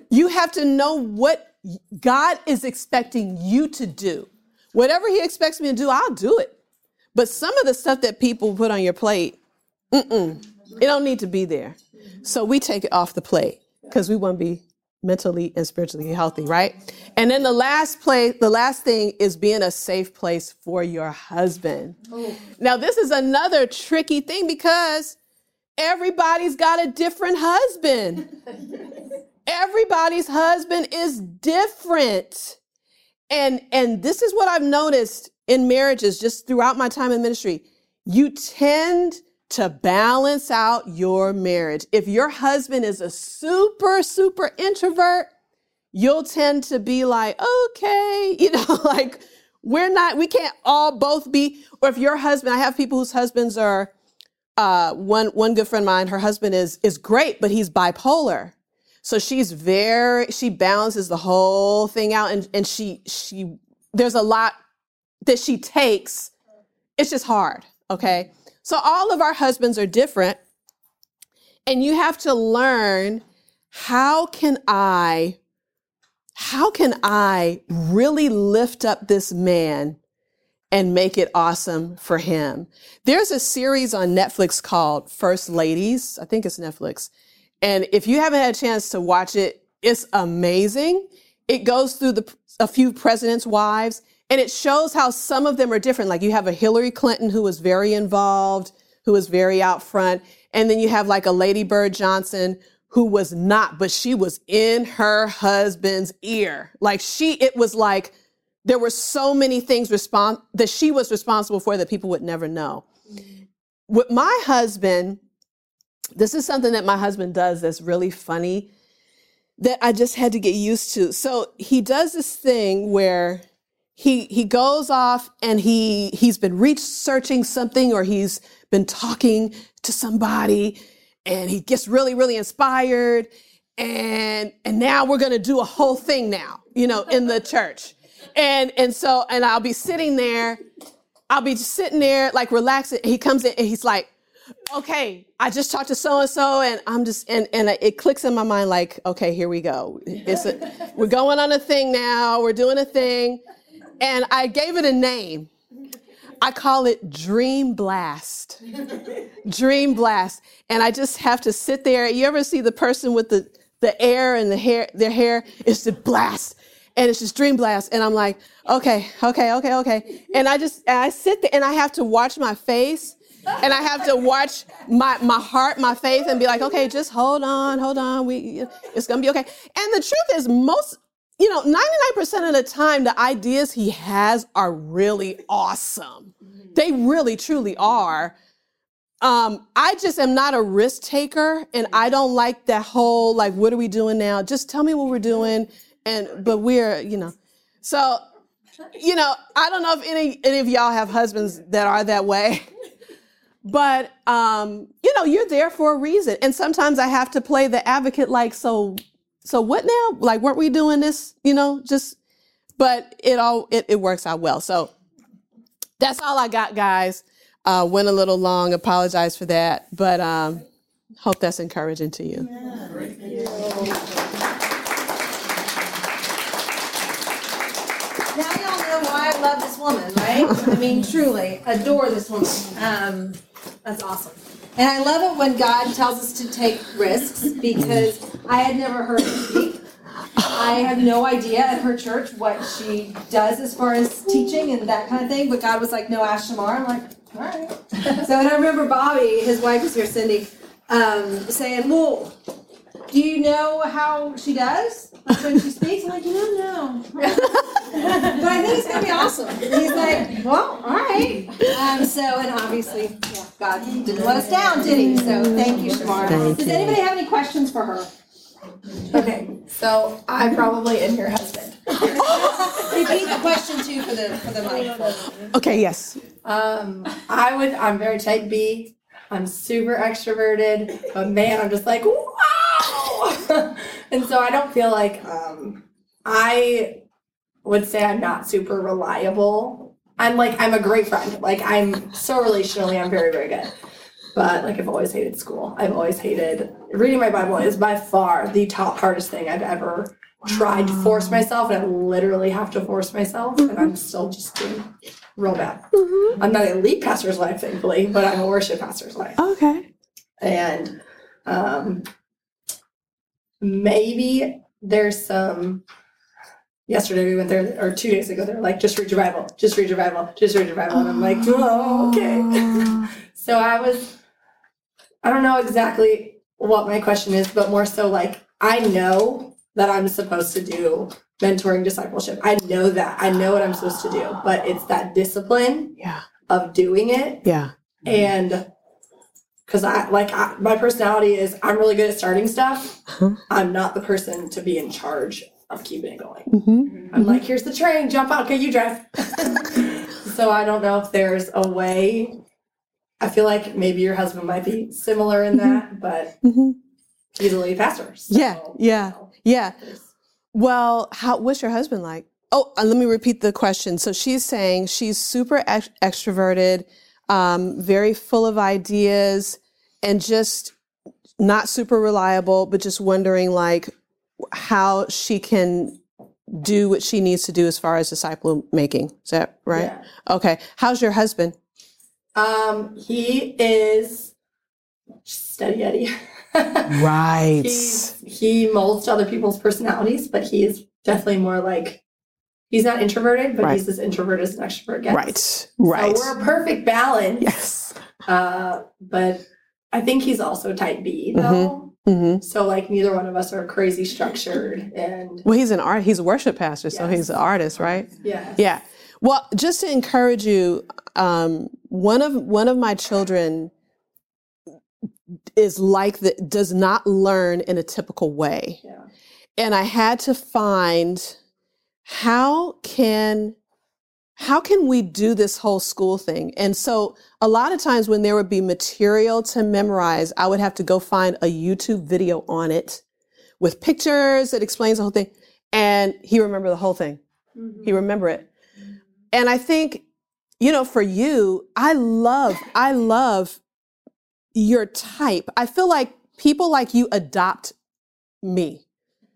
You have to know what God is expecting you to do. Whatever he expects me to do, I'll do it. But some of the stuff that people put on your plate, it don't need to be there. So we take it off the plate because we want to be mentally and spiritually healthy, right? And then the last thing is being a safe place for your husband. Ooh. Now, this is another tricky thing because everybody's got a different husband. Everybody's husband is different. And this is what I've noticed in marriages, just throughout my time in ministry. You tend to balance out your marriage. If your husband is a super, super introvert, you'll tend to be like, okay, you know, like we can't all both be, or if your husband, I have people whose husbands are, one good friend of mine, her husband is great, but he's bipolar. So she balances the whole thing out and she there's a lot that she takes. It's just hard, okay? So all of our husbands are different, and you have to learn, how can I really lift up this man and make it awesome for him? There's a series on Netflix called First Ladies. I think it's Netflix. And if you haven't had a chance to watch it, it's amazing. It goes through a few presidents' wives, and it shows how some of them are different. Like you have a Hillary Clinton who was very involved, who was very out front. And then you have like a Lady Bird Johnson who was not, but she was in her husband's ear. Like it was like there were so many things that she was responsible for that people would never know. With my husband, this is something that my husband does that's really funny that I just had to get used to. So he does this thing where he goes off and he's been researching something or he's been talking to somebody and he gets really, really inspired. And now we're going to do a whole thing now, you know, in the church. And so I'll be sitting there. I'll be just sitting there like relaxing. He comes in and he's like, okay, I just talked to so-and-so, and I'm just, and it clicks in my mind like, okay, here we go. We're going on a thing now. We're doing a thing. And I gave it a name. I call it Dream Blast. Dream Blast. And I just have to sit there. You ever see the person with the air and the hair, their hair? It's the blast. And it's just Dream Blast. And I'm like, okay. And I sit there and I have to watch my face. And I have to watch my heart, my faith, and be like, okay, just hold on. It's going to be okay. And the truth is 99% of the time, the ideas he has are really awesome. They really, truly are. I just am not a risk taker, and I don't like that whole, like, what are we doing now? Just tell me what we're doing. But we're, so, I don't know if any of y'all have husbands that are that way. But, you're there for a reason. And sometimes I have to play the advocate, like, so what now? Like, weren't we doing this? But it works out well. So that's all I got, guys. Went a little long. Apologize for that. But hope that's encouraging to you. Yeah. Thank you. Now y'all know why I love this woman, right? I mean, truly, adore this woman. That's awesome. And I love it when God tells us to take risks, because I had never heard her speak. I have no idea at her church what she does as far as teaching and that kind of thing. But God was like, no, ask Shamarra. I'm like, all right. So, and I remember Bobby, his wife is here, Cindy, saying, well, do you know how she does? Like when she speaks? I'm like, no. But I think it's going to be awesome. And he's like, well, all right. And obviously, God didn't let us down, did he? So thank you, Shamarra. Does anybody have any questions for her? Okay. So I probably am your husband. Repeat the question, too, for the mic. Okay, yes. I'm very type B. I'm super extroverted. But, man, I'm just like, whoa! And so I don't feel like I would say I'm not super reliable. I'm a great friend. I'm so relationally, I'm very, very good. But I've always hated school. I've always hated reading my Bible. Is by far the top hardest thing I've ever tried to force myself. And I literally have to force myself. And I'm still just doing real bad. Mm-hmm. I'm not a lead pastor's wife, thankfully, but I'm a worship pastor's wife. Okay. And maybe there's some, yesterday we went there, or 2 days ago, they're like, just read your Bible. And I'm like, oh, okay. So I don't know exactly what my question is, but more so I know that I'm supposed to do mentoring discipleship. I know that. I know what I'm supposed to do, but it's that discipline of doing it. Yeah. And because my personality is I'm really good at starting stuff. Uh-huh. I'm not the person to be in charge of keeping it going. Mm-hmm. I'm like, here's the train, jump out, okay, you drive. So I don't know if there's a way. I feel like maybe your husband might be similar in that, but he's a lead pastor. So, yeah. Well, what's your husband like? Oh, let me repeat the question. So she's saying she's super extroverted. Very full of ideas and just not super reliable, but just wondering how she can do what she needs to do as far as disciple making. Is that right? Yeah. Okay. How's your husband? He is steady Eddie. Right. He molds other people's personalities, but he is definitely more he's not introverted, but he's as introverted as an extrovert gets. Right. So we're a perfect balance. Yes. But I think he's also type B, though. Mm-hmm. So, neither one of us are crazy structured. Well, he's a worship pastor, so he's an artist, right? Yeah. Yeah. Well, just to encourage you, one of my children is does not learn in a typical way. Yeah. And I had to find... How can we do this whole school thing? And so a lot of times when there would be material to memorize, I would have to go find a YouTube video on it with pictures that explains the whole thing. And he remembered the whole thing. Mm-hmm. He remembered it. And I think you know, for you, I love your type. I feel like people like you adopt me.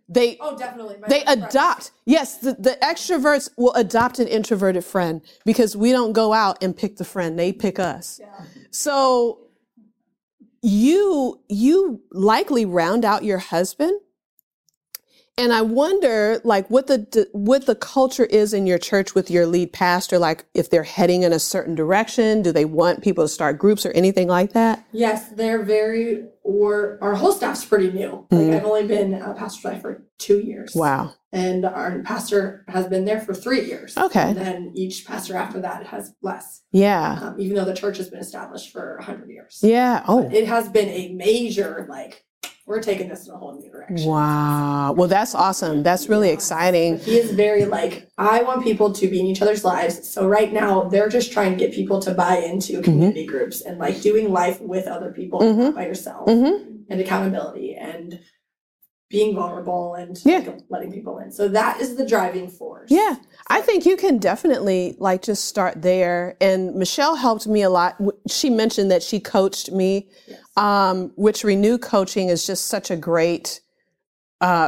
They, oh, definitely. They adopt. Yes, the extroverts will adopt an introverted friend because we don't go out and pick the friend. They pick us. Yeah. So you likely round out your husband. And I wonder, like, what the culture is in your church with your lead pastor, like if they're heading in a certain direction, do they want people to start groups or anything like that? Yes, they're our whole staff's pretty new. Like, I've only been a pastor's wife for 2 years. Wow. And our pastor has been there for 3 years. Okay. And then each pastor after that has less. Yeah. Even though the church has been established for 100 years. Yeah. Oh. But it has been a major, like, we're taking this in a whole new direction. Wow. Well, that's awesome. That's really exciting. He is very like, I want people to be in each other's lives. So right now they're just trying to get people to buy into community groups and like doing life with other people, not by yourself, and accountability and being vulnerable and like, letting people in. So that is the driving force. Yeah. So I think you can definitely like just start there. And Michelle helped me a lot. She mentioned that she coached me. Yes. Which Renew Coaching is just such a great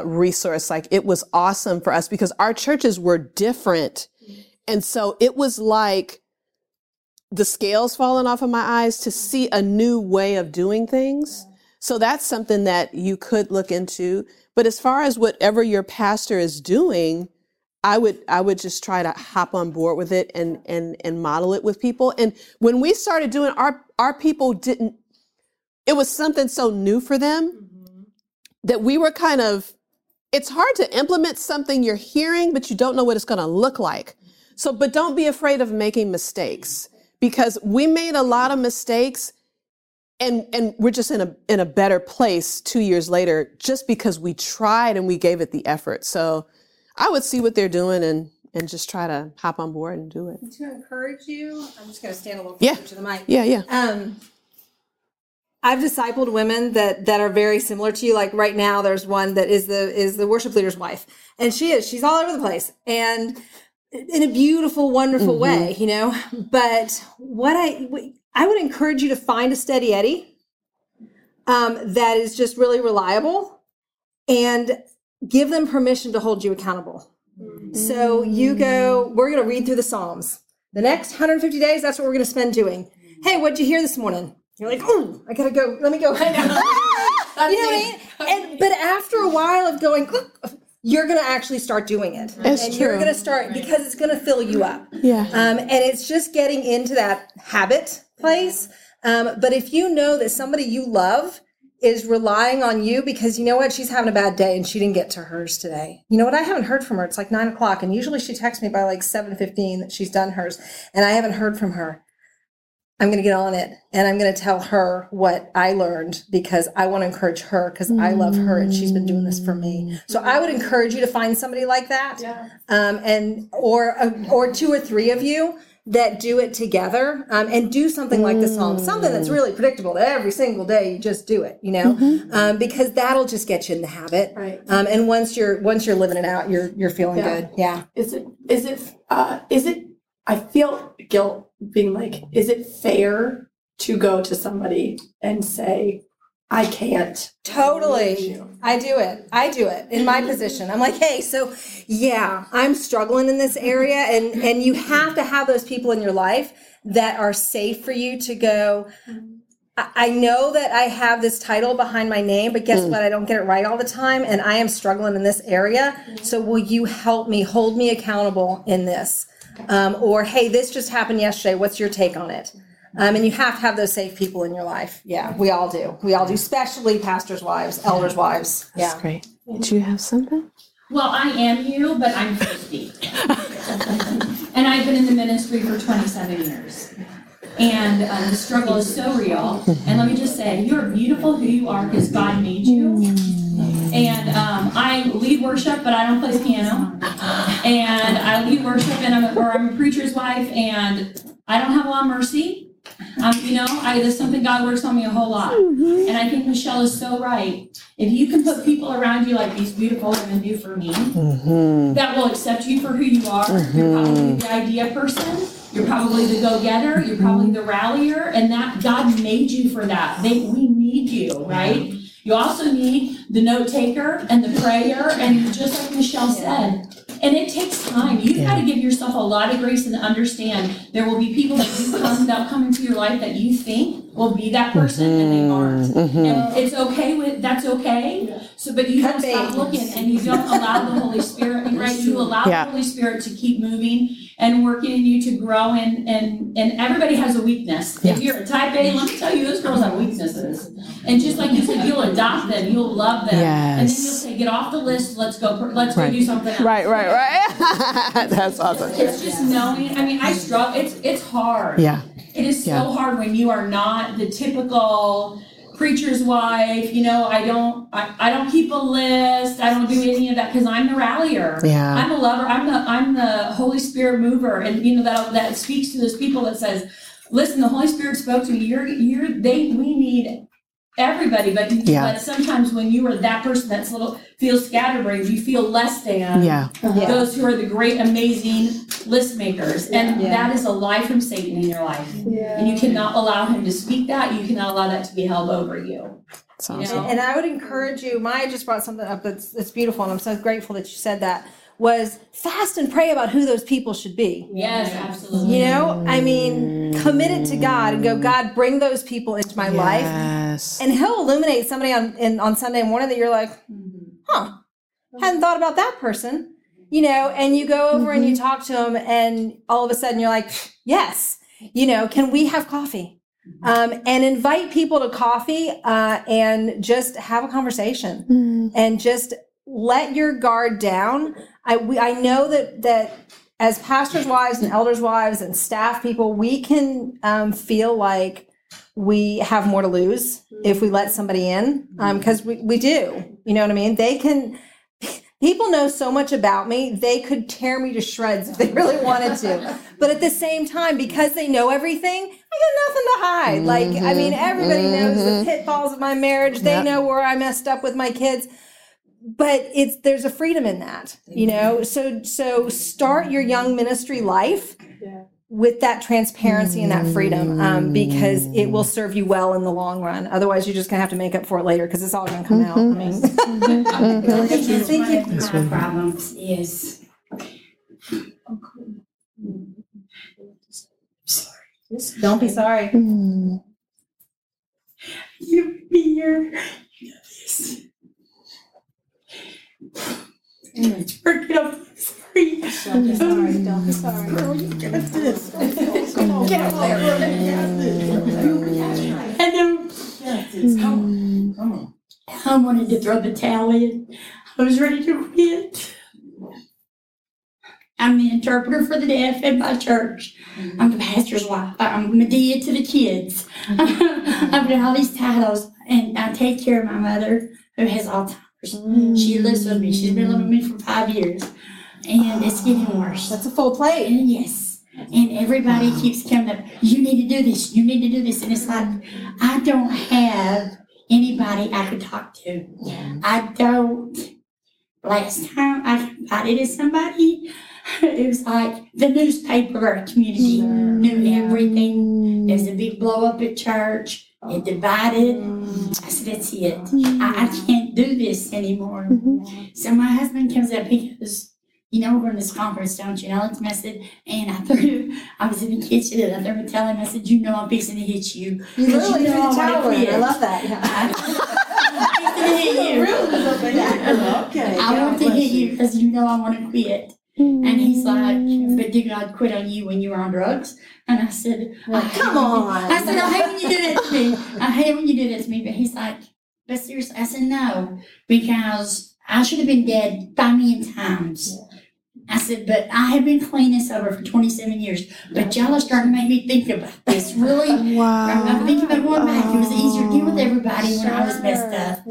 resource. Like, it was awesome for us because our churches were different. And so it was like the scales falling off of my eyes to see a new way of doing things. So that's something that you could look into. But as far as whatever your pastor is doing, I would just try to hop on board with it and model it with people. And when we started doing our people didn't, it was something so new for them that we were kind of, it's hard to implement something you're hearing, but you don't know what it's going to look like. So, but don't be afraid of making mistakes, because we made a lot of mistakes and we're just in a better place 2 years later, just because we tried and we gave it the effort. So I would see what they're doing and just try to hop on board and do it. To encourage you, I'm just going to stand a little closer to the mic. Yeah. Yeah. I've discipled women that are very similar to you. Like right now, there's one that is the worship leader's wife, and she's all over the place and in a beautiful, wonderful way, you know, but I would encourage you to find a steady Eddie, that is just really reliable, and give them permission to hold you accountable. So we're going to read through the Psalms the next 150 days. That's what we're going to spend doing. Hey, what'd you hear this morning? You're like, oh, I gotta go. Let me go. I know. You know what I mean? But after a while of going, you're gonna actually start doing it. That's true. You're gonna start because it's gonna fill you up. Yeah. And it's just getting into that habit place. But if you know that somebody you love is relying on you because you know what, she's having a bad day and she didn't get to hers today. You know what? I haven't heard from her. It's like 9 o'clock, and usually she texts me by like 7:15 that she's done hers, and I haven't heard from her. I'm going to get on it and I'm going to tell her what I learned, because I want to encourage her because I love her and she's been doing this for me. So I would encourage you to find somebody like that. Yeah. Or two or three of you that do it together, and do something like the Psalms, something that's really predictable that every single day you just do it, you know, because that'll just get you in the habit. Right. And once you're living it out, you're feeling good. Yeah. Is it, I feel guilt being like, is it fair to go to somebody and say, I can't? Totally. I do it in my position. I'm like, hey, so yeah, I'm struggling in this area. And you have to have those people in your life that are safe for you to go, I know that I have this title behind my name, but guess what? I don't get it right all the time, and I am struggling in this area. So will you help me, hold me accountable in this? Or, hey, this just happened yesterday. What's your take on it? And you have to have those safe people in your life. Yeah, we all do. Especially pastors' wives, elders' wives. Yeah. That's great. Did you have something? Well, I am you, but I'm 50. And I've been in the ministry for 27 years. And the struggle is so real. And let me just say, you're beautiful who you are because God made you. And I lead worship, but I don't play piano. And I lead worship, and I'm a preacher's wife, and I don't have a lot of mercy. There's something God works on me a whole lot. And I think Michelle is so right. If you can put people around you like these beautiful women do for me, that will accept you for who you are, you're probably the idea person. You're probably the go-getter. You're probably the rallier, and that God made you for that. We need you, right? You also need the note-taker and the prayer, and just like Michelle said, and it takes time. You've got to give yourself a lot of grace and understand there will be people that come into your life that you think will be that person, and they aren't. And it's okay with that's okay. So, but you don't stop looking, and you don't allow the Holy Spirit, right? You allow the Holy Spirit to keep moving and working in you to grow. And everybody has a weakness. If you're a type A, let me tell you, those girls have weaknesses. And just like you said, you'll adopt them, you'll love them, and then you'll say, "Get off the list. Let's go do something else." Right. That's awesome. It's just knowing. I mean, I struggle. It's hard. Yeah. It is so hard when you are not the typical preacher's wife. You know, I don't keep a list. I don't do any of that because I'm the rallier. Yeah. I'm a lover. I'm the Holy Spirit mover, and you know that speaks to those people that says, "Listen, the Holy Spirit spoke to me. We need everybody, but sometimes when you are that person that's feels scatterbrained, you feel less than those who are the great, amazing list makers, and that is a lie from Satan in your life. And you cannot allow him to speak that. You cannot allow that to be held over you. That's awesome. You know? And I would encourage you. Maya just brought something up that's beautiful, and I'm so grateful that you said that. Was fast and pray about who those people should be. Yes, absolutely. You know, I mean, commit it to God and go, "God, bring those people into my life." And he'll illuminate somebody on Sunday morning that you're like, hadn't thought about that person, you know, and you go over and you talk to them, and all of a sudden you're like, yes, you know, can we have coffee? And invite people to coffee and just have a conversation and just let your guard down. I know that as pastors' wives and elders' wives and staff people, we can feel like we have more to lose if we let somebody in, because we do. You know what I mean? People know so much about me, they could tear me to shreds if they really wanted to. But at the same time, because they know everything, I got nothing to hide. Like, I mean, everybody knows the pitfalls of my marriage. They know where I messed up with my kids. But there's a freedom in that, you know? So start your young ministry life with that transparency and that freedom, because it will serve you well in the long run. Otherwise, you're just going to have to make up for it later because it's all going to come out. I mean, I think one of my problems is... Sorry. Don't be sorry. You fear this. Don't be sorry. I wanted to throw the towel in. I was ready to quit. I'm the interpreter for the deaf at my church. I'm the pastor's wife. I'm Medea to the kids. I've got all these titles, and I take care of my mother who has Alzheimer's. She lives with me. She's been living with me for 5 years, and it's getting worse. That's a full plate. And yes, and everybody keeps coming up. You need to do this. You need to do this. And it's like, I don't have anybody I could talk to. I don't. Last time I confided in somebody, it was like the newspaper of our community knew everything. There's a big blow up at church. It divided. I said, that's it. I can't do this anymore. So my husband comes up, he goes, "You know, we're going to this conference, don't you?" And I looked at him, I said, and I was in the kitchen, and I threw telling him, I said, "You know, I'm fixing to hit you." Really? You know, I love that. I'm fixing to hit you. Okay. I want to hit you because you know I want to quit. And he's like, "But did God quit on you when you were on drugs?" And I said, "Come on." I said, "I hate when you do that to me. I hate when you do that to me." But he's like, "But seriously," I said, "No, because I should have been dead 5 million times. I said, "But I have been clean and sober for 27 years. But y'all are starting to make me think about this. Really, I'm thinking about going back. It was easier to deal with everybody when I was messed up.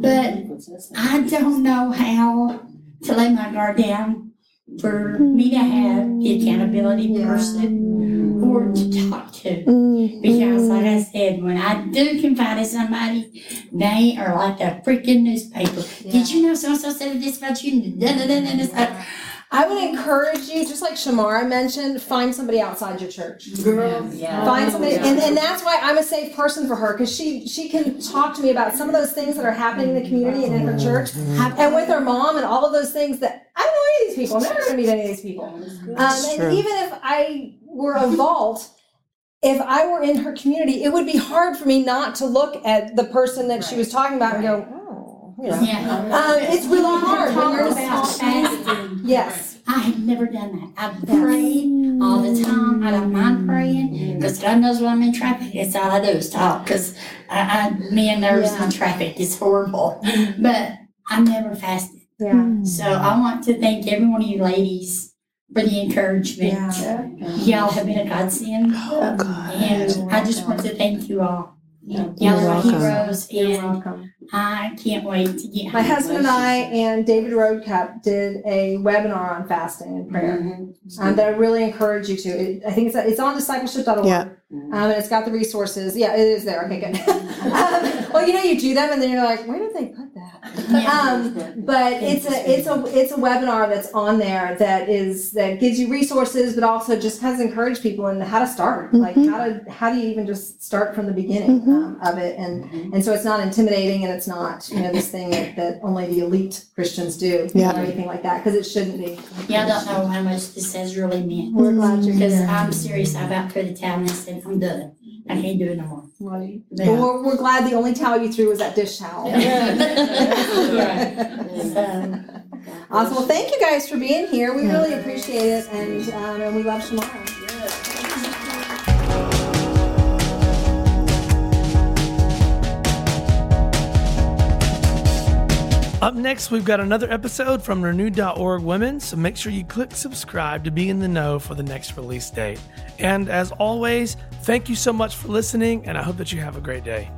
But I don't know how to lay my guard down for me to have the accountability person or to talk to." Because like I said, when I do confide in somebody, they are like a freaking newspaper. "Did you know so-and-so said this about you?" I would encourage you, just like Shamarra mentioned, find somebody outside your church. Girl. Yeah. Find somebody, and that's why I'm a safe person for her, because she can talk to me about some of those things that are happening in the community and in her church, and with her mom and all of those things that I don't know any of these people. I'm never going to meet any of these people. And even if I were a vault, if I were in her community, it would be hard for me not to look at the person that she was talking about and go, it's really hard when you're about fasting. Yes. I have never done that. I've prayed all the time. I don't mind praying because God knows when I'm in traffic. That's all I do is talk, because me and nerves in traffic is horrible. But I never fasted. Yeah. So I want to thank every one of you ladies for the encouragement. Yeah. Y'all have been a godsend. Oh, God. And I just want to thank you all. Y'all are heroes. You're welcome. I can't wait to get home. My husband and I and David Roadcup did a webinar on fasting and prayer that I really encourage you to. I think it's on discipleship.org, and it's got the resources. Yeah, it is there. Okay, good. Well, you do them, and then you're like, where did they put that? But it's a webinar that's on there that gives you resources, but also just has encouraged people in how to start, like how do you even just start from the beginning of it, and so it's not intimidating, and it's not this thing that only the elite Christians do or anything like that, because it shouldn't be. I don't know how much this has really meant. We're glad you're here. Because I'm serious. I about put a towel and I said, I'm done. I can't do it no more. Right. Yeah. Well, we're glad the only towel you threw was that dish towel. Awesome. Well, thank you guys for being here. We really appreciate it, and we love Shamarra. Up next, we've got another episode from Renew.org Women, so make sure you click subscribe to be in the know for the next release date. And as always, thank you so much for listening, and I hope that you have a great day.